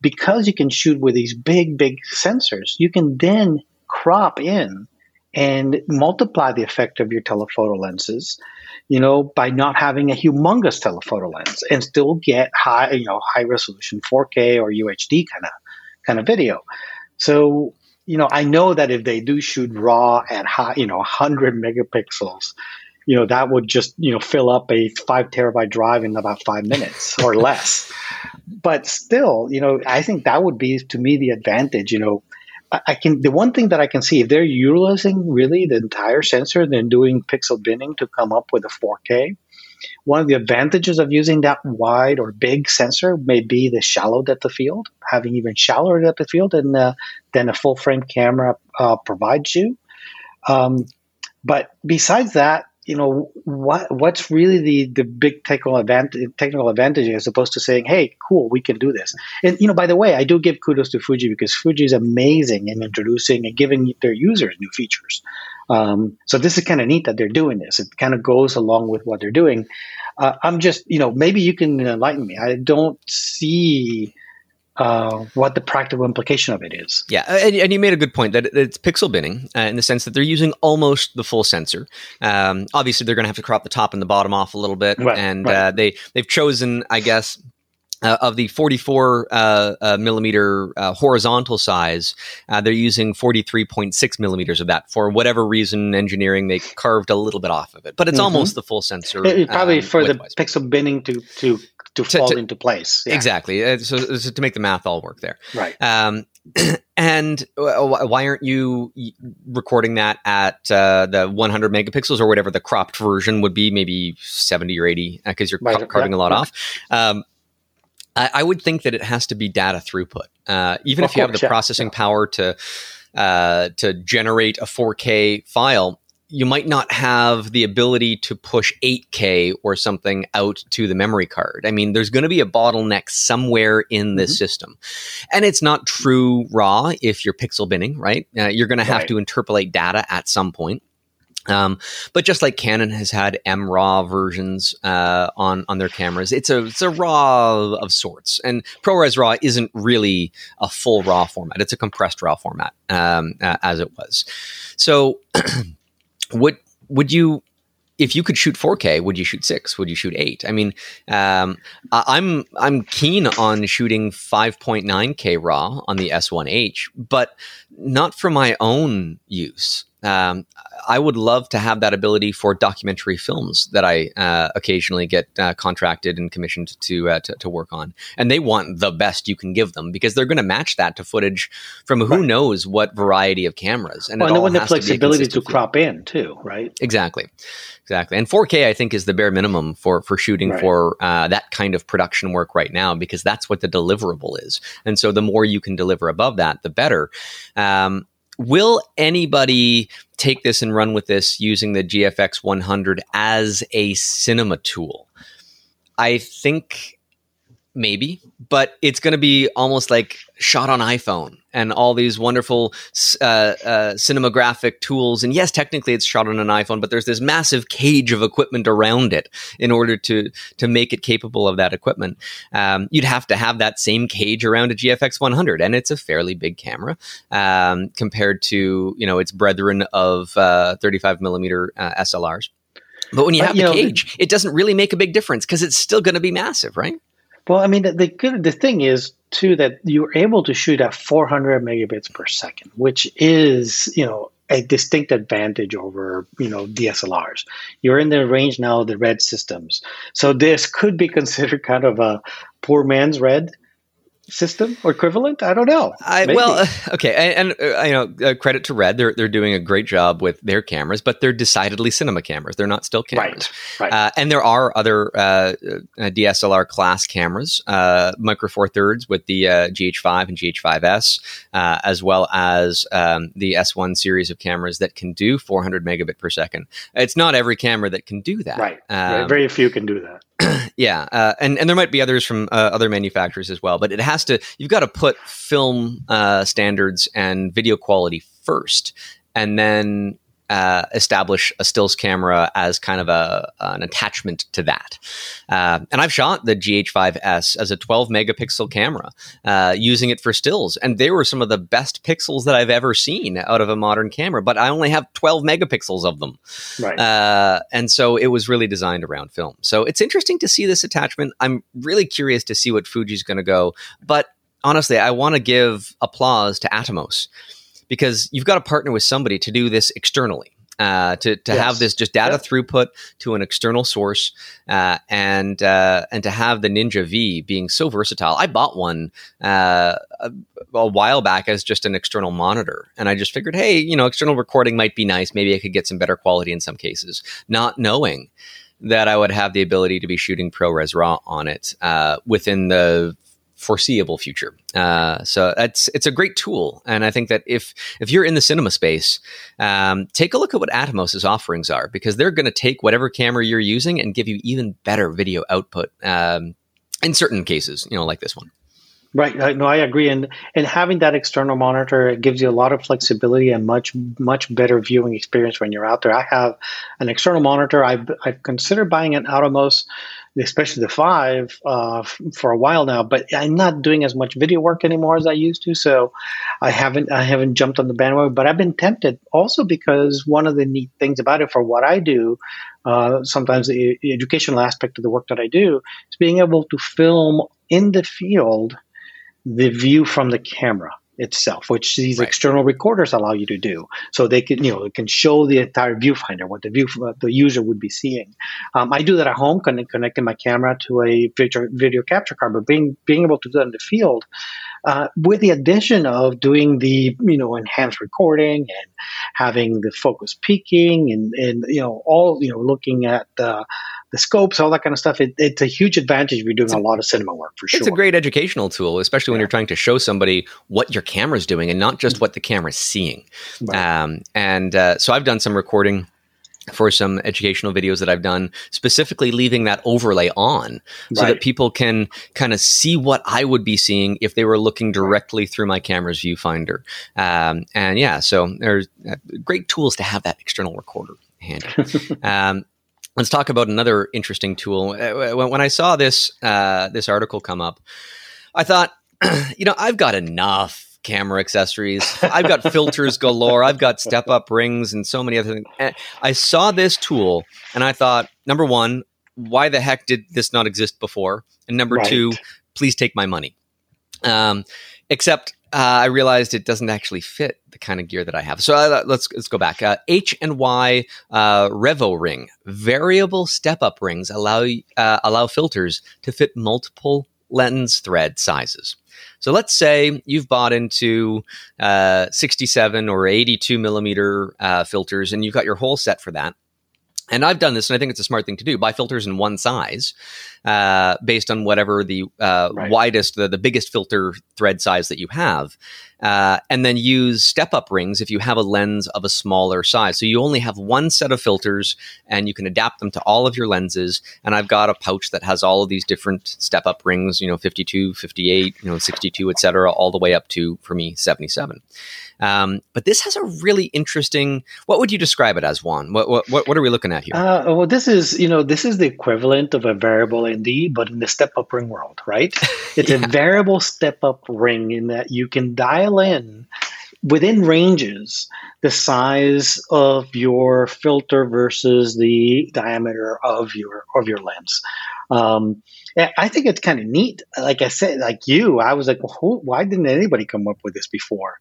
because you can shoot with these big big sensors, you can then crop in and multiply the effect of your telephoto lenses, you know, by not having a humongous telephoto lens, and still get high you know high resolution four K or U H D kind of kind of video. So. You know, I know that if they do shoot raw at high, you know, one hundred megapixels, you know, that would just, you know, fill up a five terabyte drive in about five minutes or less. But still, you know, I think that would be, to me, the advantage. You know, I, I can, the one thing that I can see, if they're utilizing really the entire sensor, then doing pixel binning to come up with a four K. One of the advantages of using that wide or big sensor may be the shallow depth of field, having even shallower depth of field than, uh, than a full-frame camera uh, provides you. Um, but besides that, you know, what what's really the, the big technical advantage, technical advantage as opposed to saying, hey, cool, we can do this. And, you know, by the way, I do give kudos to Fuji because Fuji is amazing in introducing and giving their users new features. Um, so this is kind of neat that they're doing this. It kind of goes along with what they're doing. Uh, I'm just, you know, maybe you can enlighten me. I don't see uh, what the practical implication of it is. Yeah, and, and you made a good point that it's pixel binning uh, in the sense that they're using almost the full sensor. Um, obviously, they're going to have to crop the top and the bottom off a little bit. Right, and right. Uh, they, they've chosen, I guess... Uh, of the forty-four uh, uh, millimeter uh, horizontal size, uh, they're using forty-three point six millimeters of that. For whatever reason, engineering, they carved a little bit off of it, but it's mm-hmm. almost the full sensor. It, probably um, for width-wise. The pixel binning to to, to fall to, to, into place. Yeah. Exactly. Uh, so, so to make the math all work there. Right. Um, and why aren't you recording that at uh, the one hundred megapixels or whatever the cropped version would be, maybe seventy or eighty, because uh, you're right, carving yeah, a lot yeah. off. Um, I would think that it has to be data throughput. Uh, even of if you course, have the yeah, processing yeah. power to uh, to generate a four K file, you might not have the ability to push eight K or something out to the memory card. I mean, there's going to be a bottleneck somewhere in this mm-hmm. system. And it's not true raw if you're pixel binning, right? Uh, you're going to have right. to interpolate data at some point. Um, but just like Canon has had M RAW versions uh, on on their cameras, it's a it's a RAW of sorts. And ProRes RAW isn't really a full RAW format; it's a compressed RAW format, um, uh, as it was. So, would would you, if you could shoot four K, would you shoot six? Would you shoot eight? I mean, um, I'm I'm keen on shooting five point nine K RAW on the S one H, but not for my own use. Um, I would love to have that ability for documentary films that I uh, occasionally get uh, contracted and commissioned to, uh, to to work on. And they want the best you can give them because they're going to match that to footage from who right. knows what variety of cameras. And well, they want the flexibility to, to crop in too, right? Exactly. Exactly. And four K, I think, is the bare minimum for, for shooting right. for uh, that kind of production work right now because that's what the deliverable is. And so the more you can deliver above that, the better. Um Will anybody take this and run with this using the G F X one hundred as a cinema tool? I think maybe, but it's going to be almost like shot on iPhone and all these wonderful uh, uh, cinematographic tools. And yes, technically it's shot on an iPhone, but there's this massive cage of equipment around it in order to to make it capable of that equipment. Um, you'd have to have that same cage around a G F X one hundred, and it's a fairly big camera um, compared to you know its brethren of uh, thirty-five millimeter uh, S L Rs. But when you have but, you the know, cage, it doesn't really make a big difference because it's still going to be massive, right? Well, I mean, the, the the thing is, too, that you're able to shoot at four hundred megabits per second, which is, you know, a distinct advantage over, you know, D S L Rs. You're in the range now of the RED systems. So this could be considered kind of a poor man's RED system or equivalent. I don't know. I, well, uh, okay. And, and uh, you know, uh, credit to RED. They're, they're doing a great job with their cameras, but they're decidedly cinema cameras. They're not still cameras. Right, right. Uh, and there are other uh, D S L R class cameras, uh, micro four thirds with the uh, G H five and G H five S, uh, as well as um, the S one series of cameras that can do four hundred megabit per second. It's not every camera that can do that. Right. Um, Very few can do that. Yeah, uh, and and there might be others from uh, other manufacturers as well, but it has to. You've got to put film uh, standards and video quality first, and then uh, establish a stills camera as kind of a an attachment to that. Uh, and I've shot the G H five S as a twelve megapixel camera, uh, using it for stills, and they were some of the best pixels that I've ever seen out of a modern camera. But I only have twelve megapixels of them, right? Uh, and so it was really designed around film. So it's interesting to see this attachment. I'm really curious to see what Fuji's going to go. But honestly, I want to give applause to Atomos, because you've got to partner with somebody to do this externally, uh, to, to yes. have this just data yep. throughput to an external source, uh, and uh, and to have the Ninja V being so versatile. I bought one uh, a, a while back as just an external monitor, and I just figured, hey, you know, external recording might be nice. Maybe I could get some better quality in some cases, not knowing that I would have the ability to be shooting ProRes RAW on it uh, within the foreseeable future. Uh, so that's, it's a great tool. And I think that if, if you're in the cinema space, um, take a look at what Atomos's offerings are, because they're going to take whatever camera you're using and give you even better video output, um, in certain cases, you know, like this one. Right. No, I agree. And, and having that external monitor, it gives you a lot of flexibility and much, much better viewing experience when you're out there. I have an external monitor. I've, I've considered buying an Atomos, especially the five, uh, f- for a while now, but I'm not doing as much video work anymore as I used to. So I haven't, I haven't jumped on the bandwagon, but I've been tempted also because one of the neat things about it for what I do, uh, sometimes the educational aspect of the work that I do, is being able to film in the field the view from the camera itself, which these right. external recorders allow you to do. So they can, you know, it can show the entire viewfinder, what the view, what the user would be seeing. Um, I do that at home, connect, connecting my camera to a video, video capture card, but being, being able to do that in the field, uh, with the addition of doing the, you know, enhanced recording and having the focus peaking and, and, you know, all, you know, looking at the, the scopes, all that kind of stuff. It, it's a huge advantage if you're doing a, a lot of cinema work, for sure. It's a great educational tool, especially when yeah. you're trying to show somebody what your camera's doing and not just what the camera's seeing. Right. Um, and uh, so I've done some recording for some educational videos that I've done, specifically leaving that overlay on right. so that people can kind of see what I would be seeing if they were looking directly through my camera's viewfinder. Um, and yeah, so there's great tools to have that external recorder handy. Um, let's talk about another interesting tool. When I saw this uh, this article come up, I thought, you know, I've got enough camera accessories. I've got filters galore. I've got step-up rings and so many other things. And I saw this tool and I thought, number one, why the heck did this not exist before? And number right. two, please take my money. Um, except uh, I realized it doesn't actually fit the kind of gear that I have. So uh, let's let's go back. Uh, H and Y uh, Revo ring. Variable step-up rings allow uh, allow filters to fit multiple lens thread sizes. So let's say you've bought into uh, sixty-seven or eighty-two millimeter uh, filters, and you've got your whole set for that. And I've done this, and I think it's a smart thing to do. Buy filters in one size uh, based on whatever the uh, right. widest, the, the biggest filter thread size that you have. Uh, and then use step-up rings if you have a lens of a smaller size. So you only have one set of filters, and you can adapt them to all of your lenses. And I've got a pouch that has all of these different step-up rings, you know, fifty-two, fifty-eight, you know, sixty-two, et cetera, all the way up to, for me, seventy-seven. Um, but this has a really interesting, what would you describe it as, Juan? What what what are we looking at here? Uh, well, this is, you know, this is the equivalent of a variable N D, but in the step-up ring world, right? It's yeah. a variable step-up ring in that you can dial in within ranges, the size of your filter versus the diameter of your of your lens. Um, I think it's kind of neat. Like I said, like you, I was like, well, who, why didn't anybody come up with this before?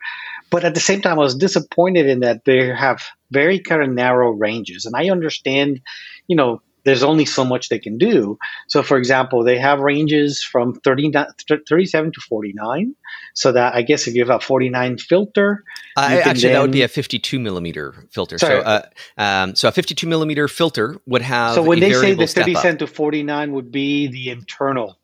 But at the same time, I was disappointed in that they have very kind of narrow ranges. And I understand, you know, there's only so much they can do. So, for example, they have ranges from thirty-seven to forty-nine. So that, I guess, if you have a forty-nine filter, I, actually then, that would be a fifty-two millimeter filter. Sorry. So, uh, um, so a fifty-two millimeter filter would have. So when a they say the thirty-seven to forty-nine would be the internal.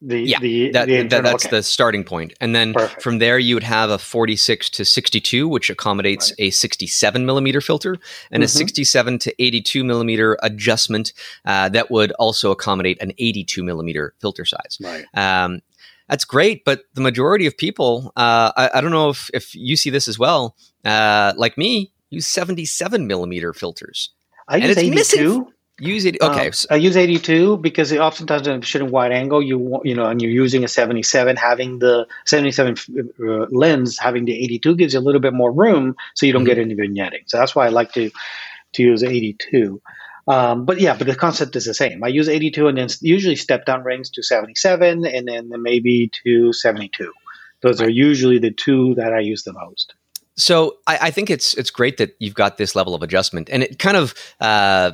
The, yeah, the, that, the internal, that, that's okay. The starting point. And then Perfect. From there, you would have a forty-six to sixty-two, which accommodates right. a sixty-seven millimeter filter, and mm-hmm. a sixty-seven to eighty-two millimeter adjustment uh, that would also accommodate an eighty-two millimeter filter size. Right. Um, that's great, but the majority of people, uh, I, I don't know if, if you see this as well, uh, like me, use seventy-seven millimeter filters. I use eighty-two. Missing- Use it. Okay, um, I use eighty-two because oftentimes I'm shooting wide angle. You want, you know, and you're using a seventy-seven. Having the seventy-seven uh, lens, having the eighty-two gives you a little bit more room, so you don't mm-hmm. get any vignetting. So that's why I like to to use eighty-two. Um, but yeah, but the concept is the same. I use eighty-two and then usually step down range to seventy-seven and then maybe to seventy-two. Those right. are usually the two that I use the most. So I, I think it's it's great that you've got this level of adjustment, and it kind of. Uh,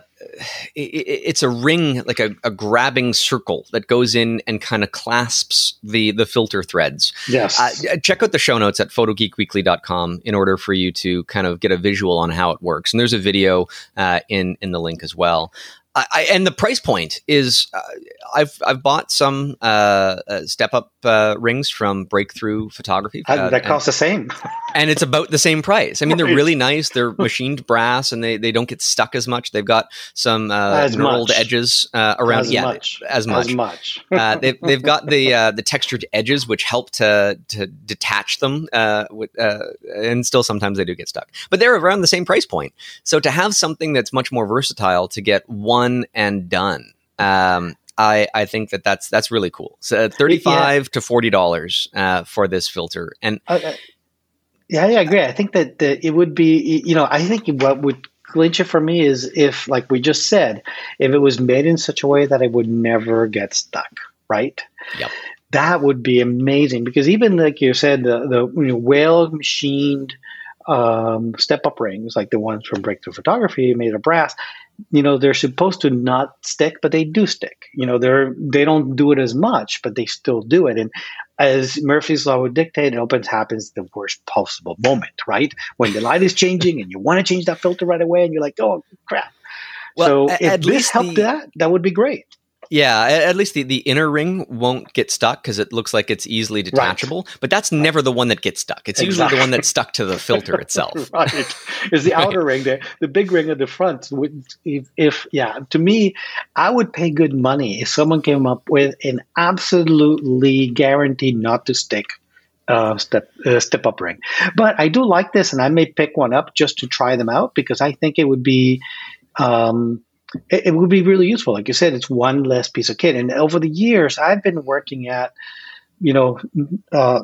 It's a ring, like a, a grabbing circle that goes in and kind of clasps the, the filter threads. Yes. Uh, check out the show notes at photo geek weekly dot com in order for you to kind of get a visual on how it works. And there's a video uh, in in the link as well. I, I, and the price point is, uh, I've I've bought some uh, uh, step up uh, rings from Breakthrough Photography. Uh, that costs and, the same, and it's about the same price. I mean, they're really nice. They're machined brass, and they, they don't get stuck as much. They've got some uh, knurled edges uh, around. As yeah, much. as much. As much. uh, they've they've got the uh, the textured edges, which help to to detach them. Uh, with, uh, and still, sometimes they do get stuck, but they're around the same price point. So to have something that's much more versatile, to get one. And done. Um, I I think that that's that's really cool. So thirty-five yeah. to forty dollars uh, for this filter, and uh, yeah, yeah, I agree. I think that, that it would be, you know, I think what would clinch it for me is if, like we just said, if it was made in such a way that it would never get stuck, right? Yep. That would be amazing because even like you said, the the you know, well machined um, step up rings, like the ones from Breakthrough Photography, made of brass. You know, they're supposed to not stick, but they do stick. You know, they're they don't do it as much, but they still do it. And as Murphy's Law would dictate, it opens happens at the worst possible moment, right? When the light is changing and you want to change that filter right away and you're like, oh, crap. Well, so at, if at least this helped the- that, that would be great. Yeah, at least the, the inner ring won't get stuck because it looks like it's easily detachable. Right. But that's never the one that gets stuck. It's exactly. usually the one that's stuck to the filter itself. Right. It's the outer ring, the, the big ring at the front. If, if yeah, to me, I would pay good money if someone came up with an absolutely guaranteed not to stick uh, step, uh, step up ring. But I do like this, and I may pick one up just to try them out because I think it would be um, – It, it would be really useful. Like you said, it's one less piece of kit. And over the years, I've been working at, you know, uh,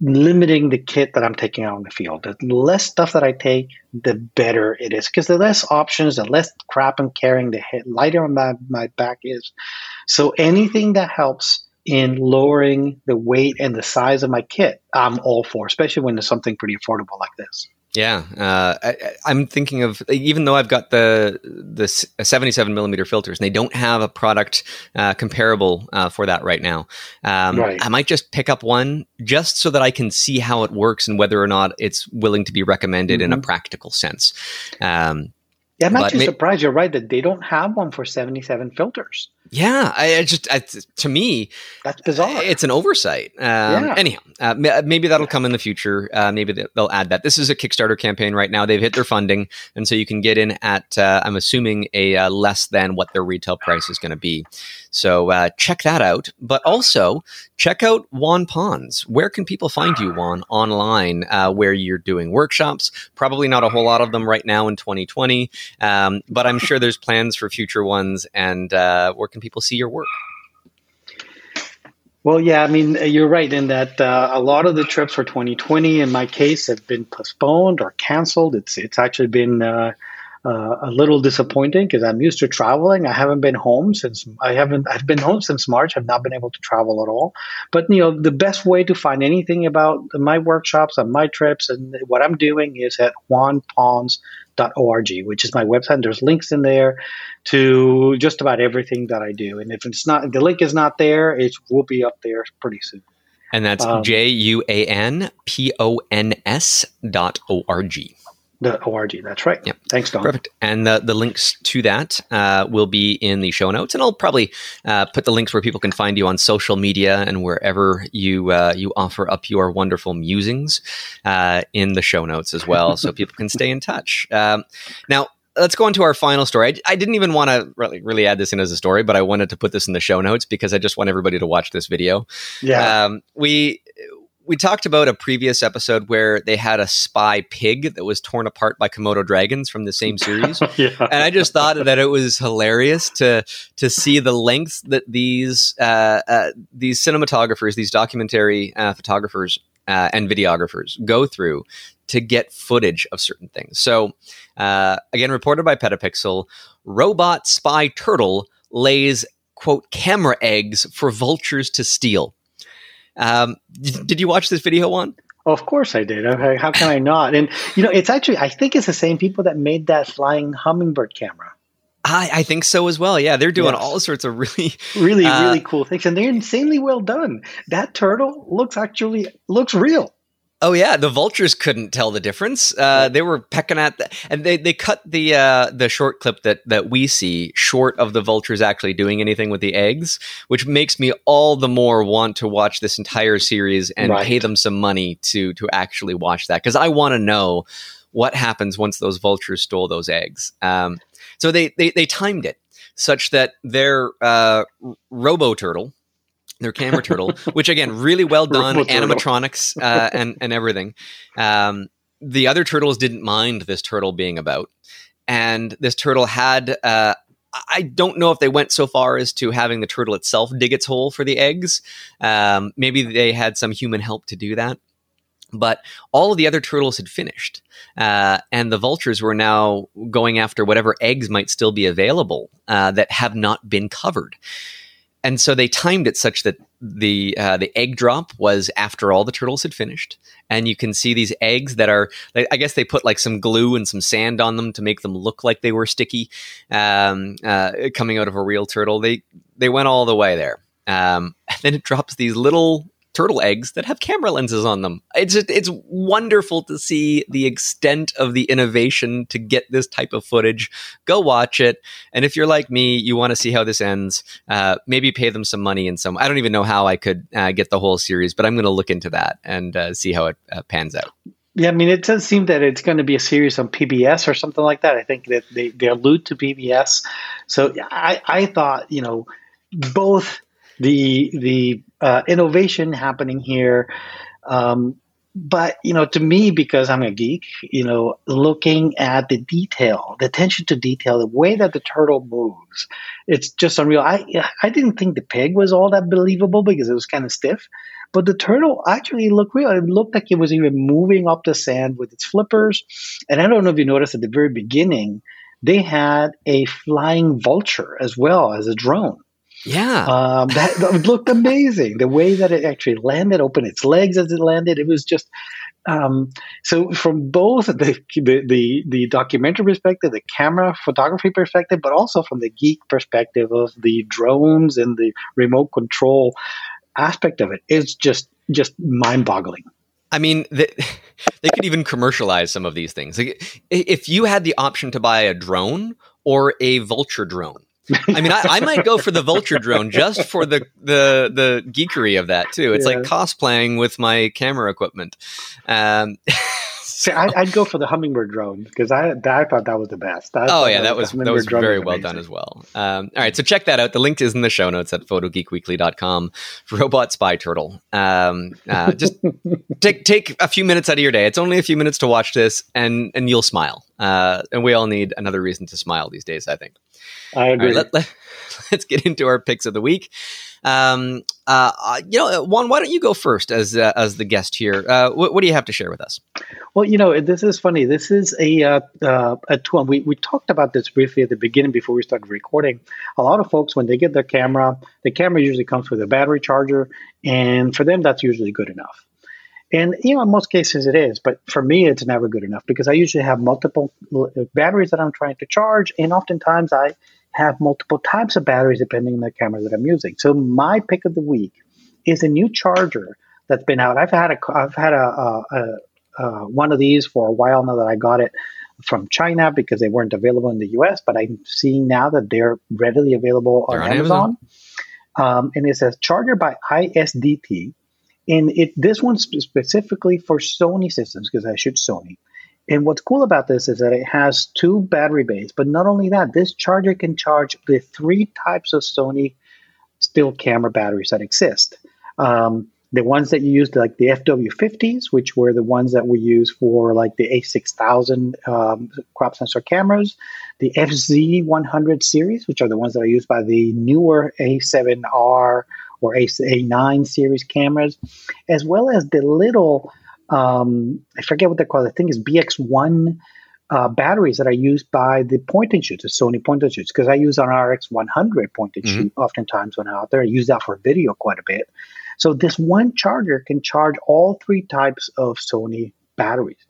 limiting the kit that I'm taking out in the field. The less stuff that I take, the better it is. Because the less options, the less crap I'm carrying, the lighter my, my back is. So anything that helps in lowering the weight and the size of my kit, I'm all for, especially when there's something pretty affordable like this. Yeah, uh, I, I'm thinking of, even though I've got the the seventy-seven millimeter filters, and they don't have a product uh, comparable uh, for that right now. Um, right. I might just pick up one just so that I can see how it works and whether or not it's willing to be recommended mm-hmm. in a practical sense. Um, yeah, I'm actually may- surprised. You're right that they don't have one for seventy-seven filters. Yeah, I, I just I, to me that's bizarre. It's an oversight. Um, yeah. Anyhow, uh, maybe that'll come in the future. Uh, maybe they'll add that. This is a Kickstarter campaign right now. They've hit their funding, and so you can get in at uh, I'm assuming a uh, less than what their retail price is going to be. So uh, check that out. But also check out Juan Pons. Where can people find you, Juan, online? Uh, where you're doing workshops? Probably not a whole lot of them right now in twenty twenty, um, but I'm sure there's plans for future ones. And uh, where can people see your work? Well, yeah, I mean, you're right in that uh, a lot of the trips for twenty twenty, in my case, have been postponed or canceled. It's it's actually been uh, uh, a little disappointing because I'm used to traveling. I haven't been home since I haven't I've been home since March. I've not been able to travel at all. But you know, the best way to find anything about my workshops and my trips and what I'm doing is at Juan Pons dot org, which is my website. And there's links in there to just about everything that I do. And if it's not, if the link is not there, it will be up there pretty soon. And that's um, J U A N P O N S dot O R G. The O R G, that's right. Yep. Thanks, Don. Perfect. And the, the links to that uh, will be in the show notes. And I'll probably uh, put the links where people can find you on social media and wherever you uh, you offer up your wonderful musings uh, in the show notes as well, so people can stay in touch. Um, now, let's go on to our final story. I, I didn't even want to really, really add this in as a story, but I wanted to put this in the show notes because I just want everybody to watch this video. Yeah. Um, we... We talked about a previous episode where they had a spy pig that was torn apart by Komodo dragons from the same series. Yeah. And I just thought that it was hilarious to to see the lengths that these uh, uh, these cinematographers, these documentary uh, photographers uh, and videographers go through to get footage of certain things. So uh, again, reported by Petapixel, robot spy turtle lays, quote, camera eggs for vultures to steal. Um, did you watch this video on? Of course I did. How can I not? And, you know, it's actually, I think it's the same people that made that flying hummingbird camera. I, I think so as well. Yeah, they're doing yes. all sorts of really... Really, uh, really cool things. And they're insanely well done. That turtle looks actually, looks real. Oh, yeah. The vultures couldn't tell the difference. Uh, they were pecking at the, and they, they cut the uh, the short clip that, that we see short of the vultures actually doing anything with the eggs, which makes me all the more want to watch this entire series and right. pay them some money to to actually watch that. Because I want to know what happens once those vultures stole those eggs. Um, so they, they, they timed it such that their uh, robo-turtle, their camera turtle, which again, really well done, animatronics uh, and, and everything. Um, the other turtles didn't mind this turtle being about. And this turtle had, uh, I don't know if they went so far as to having the turtle itself dig its hole for the eggs. Um, maybe they had some human help to do that. But all of the other turtles had finished, uh, and the vultures were now going after whatever eggs might still be available uh, that have not been covered. And so they timed it such that the uh, the egg drop was after all the turtles had finished. And you can see these eggs that are, I guess they put like some glue and some sand on them to make them look like they were sticky, um, uh, coming out of a real turtle. They they went all the way there. Um, and then it drops these little turtle eggs that have camera lenses on them. It's just, it's wonderful to see the extent of the innovation to get this type of footage. Go watch it. And if you're like me, you want to see how this ends, uh, maybe pay them some money and some, I don't even know how I could uh, get the whole series, but I'm going to look into that and uh, see how it uh, pans out. Yeah, I mean, it does seem that it's going to be a series on P B S or something like that. I think that they, they allude to P B S. So I, I thought, you know, both the, the, Uh, innovation happening here. Um, but, you know, to me, because I'm a geek, you know, looking at the detail, the attention to detail, the way that the turtle moves, it's just unreal. I I didn't think the pig was all that believable because it was kind of stiff, but the turtle actually looked real. It looked like it was even moving up the sand with its flippers. And I don't know if you noticed at the very beginning, they had a flying vulture as well as a drone. Yeah, um, that, that looked amazing. The way that it actually landed, opened its legs as it landed. It was just um, so from both the, the the the documentary perspective, the camera photography perspective, but also from the geek perspective of the drones and the remote control aspect of it. It's just just mind-boggling. I mean, they, they could even commercialize some of these things. Like, if you had the option to buy a drone or a vulture drone. I mean, I, I might go for the vulture drone just for the the, the geekery of that, too. It's yeah. like cosplaying with my camera equipment. Um, so. See, I, I'd go for the hummingbird drone because I, I thought that was the best. I oh, yeah, that was, that was very well done as well. Um, all right, so check that out. The link is in the show notes at photo geek weekly dot com. Robot Spy Turtle. Um, uh, just take take a few minutes out of your day. It's only a few minutes to watch this, and and you'll smile. Uh, and we all need another reason to smile these days, I think. I agree. Right, let, let, let's get into our picks of the week. Um, uh, you know, Juan, why don't you go first as uh, as the guest here? Uh, wh- what do you have to share with us? Well, you know, this is funny. This is a uh, uh, a tool. We we talked about this briefly at the beginning before we started recording. A lot of folks, when they get their camera, the camera usually comes with a battery charger, and for them, that's usually good enough. And, you know, in most cases it is, but for me, it's never good enough because I usually have multiple batteries that I'm trying to charge. And oftentimes I have multiple types of batteries depending on the camera that I'm using. So my pick of the week is a new charger that's been out. I've had a, I've had a, a, a, a one of these for a while now that I got it from China because they weren't available in the U S, but I'm seeing now that they're readily available on, on Amazon. Amazon. Um, and it says charger by I S D T. And it this one's specifically for Sony systems because I shoot Sony. And what's cool about this is that it has two battery bays. But not only that, this charger can charge the three types of Sony still camera batteries that exist. Um, the ones that you use, like the F W fifties, which were the ones that we use for like the A six thousand um, crop sensor cameras. The F Z one hundred series, which are the ones that are used by the newer A seven R or A nine series cameras, as well as the little, um, I forget what they're called, I think it's B X one uh, batteries that are used by the point and shoots, the Sony point and shoots, because I use an R X one hundred point and mm-hmm. shoot oftentimes when I'm out there. I use that for video quite a bit. So this one charger can charge all three types of Sony batteries.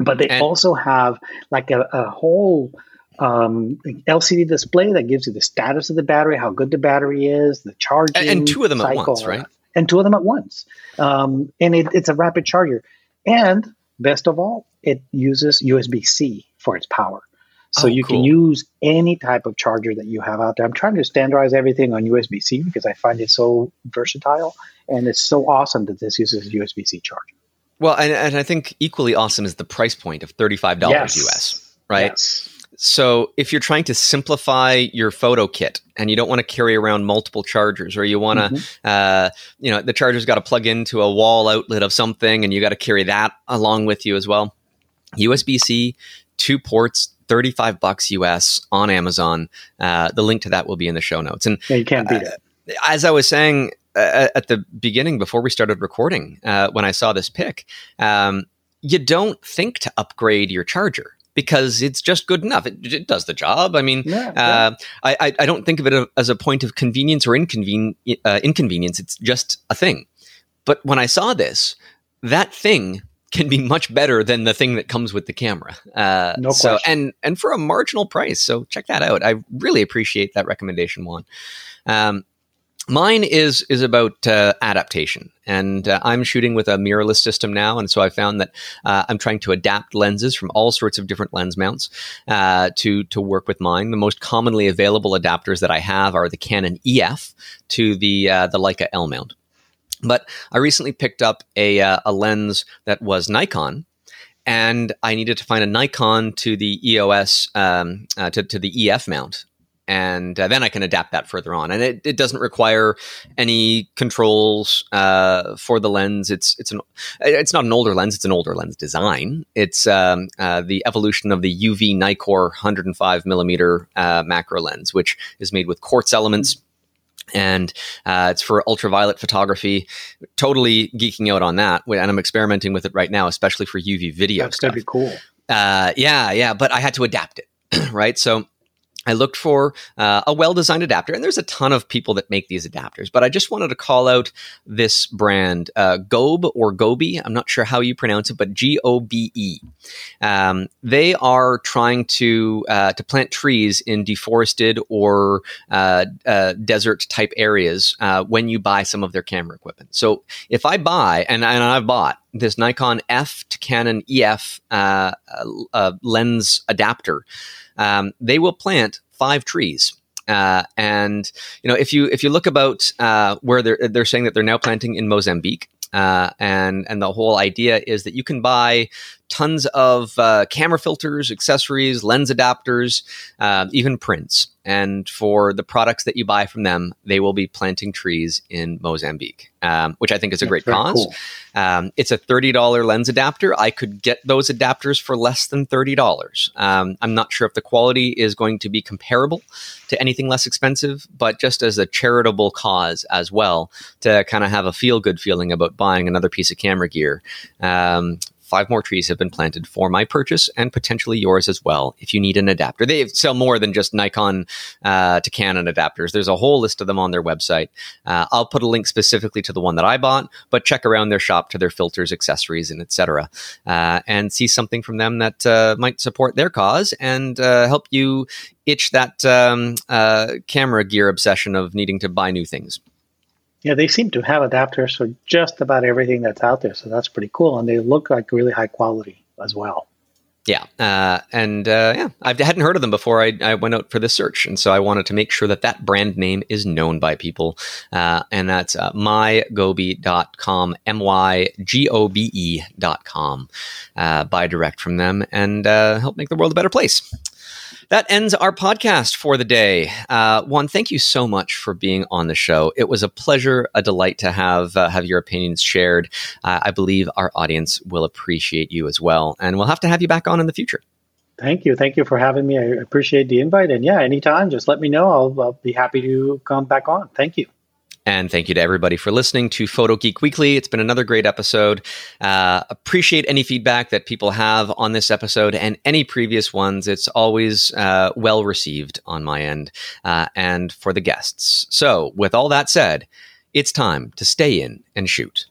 But they and- also have like a, a whole... Um, L C D display that gives you the status of the battery, how good the battery is, the charging cycle. And, and two of them cycle, at once, right? And two of them at once. Um, and it, it's a rapid charger. And best of all, it uses U S B C for its power. So oh, you cool. can use any type of charger that you have out there. I'm trying to standardize everything on U S B C because I find it so versatile. And it's so awesome that this uses U S B C charger. Well, and, and I think equally awesome is the price point of thirty-five dollars yes. U S, right? Yes. So if you're trying to simplify your photo kit and you don't want to carry around multiple chargers, or you want to, mm-hmm. uh, you know, the charger's got to plug into a wall outlet of something and you got to carry that along with you as well. U S B C, two ports, thirty-five bucks U S on Amazon. Uh, the link to that will be in the show notes. And yeah, you can't beat uh, it. As I was saying uh, at the beginning, before we started recording, uh, when I saw this pick, um, you don't think to upgrade your charger, because it's just good enough. It, it does the job. I mean, yeah, yeah. Uh, I, I don't think of it as a point of convenience or inconven- uh, inconvenience. It's just a thing. But when I saw this, that thing can be much better than the thing that comes with the camera. Uh, no so, question. And, and for a marginal price. So check that out. I really appreciate that recommendation, Juan. Um, Mine is is about uh, adaptation, and uh, I'm shooting with a mirrorless system now, and so I found that uh, I'm trying to adapt lenses from all sorts of different lens mounts uh, to to work with mine. The most commonly available adapters that I have are the Canon E F to the uh, the Leica L mount, but I recently picked up a uh, a lens that was Nikon. And I needed to find a Nikon to the E O S um, uh, to to the E F mount. And uh, then I can adapt that further on. And it, it doesn't require any controls uh, for the lens. It's it's an it's not an older lens. It's an older lens design. It's um, uh, the evolution of the U V Nikkor one hundred five millimeter uh, macro lens, which is made with quartz elements. And uh, it's for ultraviolet photography. Totally geeking out on that. And I'm experimenting with it right now, especially for U V video That's stuff. That'd be cool. Uh, yeah, yeah. But I had to adapt it, right? So I looked for uh, a well-designed adapter, and there's a ton of people that make these adapters, but I just wanted to call out this brand, uh, Gobe or Gobe. I'm not sure how you pronounce it, but G O B E. Um, they are trying to uh, to plant trees in deforested or uh, uh, desert-type areas uh, when you buy some of their camera equipment. So if I buy, and, and I've bought, this Nikon F to Canon E F uh, uh, lens adapter, Um, they will plant five trees. Uh, and, you know, if you if you look about uh, where they're, they're saying that they're now planting in Mozambique, uh, and, and the whole idea is that you can buy tons of uh, camera filters, accessories, lens adapters, uh, even prints. And for the products that you buy from them, they will be planting trees in Mozambique, um, which I think is a That's great cause. Cool. Um, it's a thirty dollars lens adapter. I could get those adapters for less than thirty dollars. Um, I'm not sure if the quality is going to be comparable to anything less expensive, but just as a charitable cause as well, to kind of have a feel-good feeling about buying another piece of camera gear. Um, Five more trees have been planted for my purchase and potentially yours as well. If you need an adapter, they sell more than just Nikon uh, to Canon adapters. There's a whole list of them on their website. Uh, I'll put a link specifically to the one that I bought, but check around their shop to their filters, accessories, and et cetera, uh, and see something from them that uh, might support their cause and uh, help you itch that um, uh, camera gear obsession of needing to buy new things. Yeah, they seem to have adapters for just about everything that's out there, so that's pretty cool. And they look like really high quality as well. Yeah, uh, and uh, yeah, I hadn't heard of them before I, I went out for this search, and so I wanted to make sure that that brand name is known by people, uh, and that's uh, my gobe dot com, M Y G O B E dot com. Uh, buy direct from them and uh, help make the world a better place. That ends our podcast for the day. Uh, Juan, thank you so much for being on the show. It was a pleasure, a delight to have uh, have your opinions shared. Uh, I believe our audience will appreciate you as well, and we'll have to have you back on in the future. Thank you. Thank you for having me. I appreciate the invite. And yeah, anytime, just let me know. I'll, I'll be happy to come back on. Thank you. And thank you to everybody for listening to Photo Geek Weekly. It's been another great episode. Uh, appreciate any feedback that people have on this episode and any previous ones. It's always uh, well received on my end uh, and for the guests. So with all that said, it's time to stay in and shoot.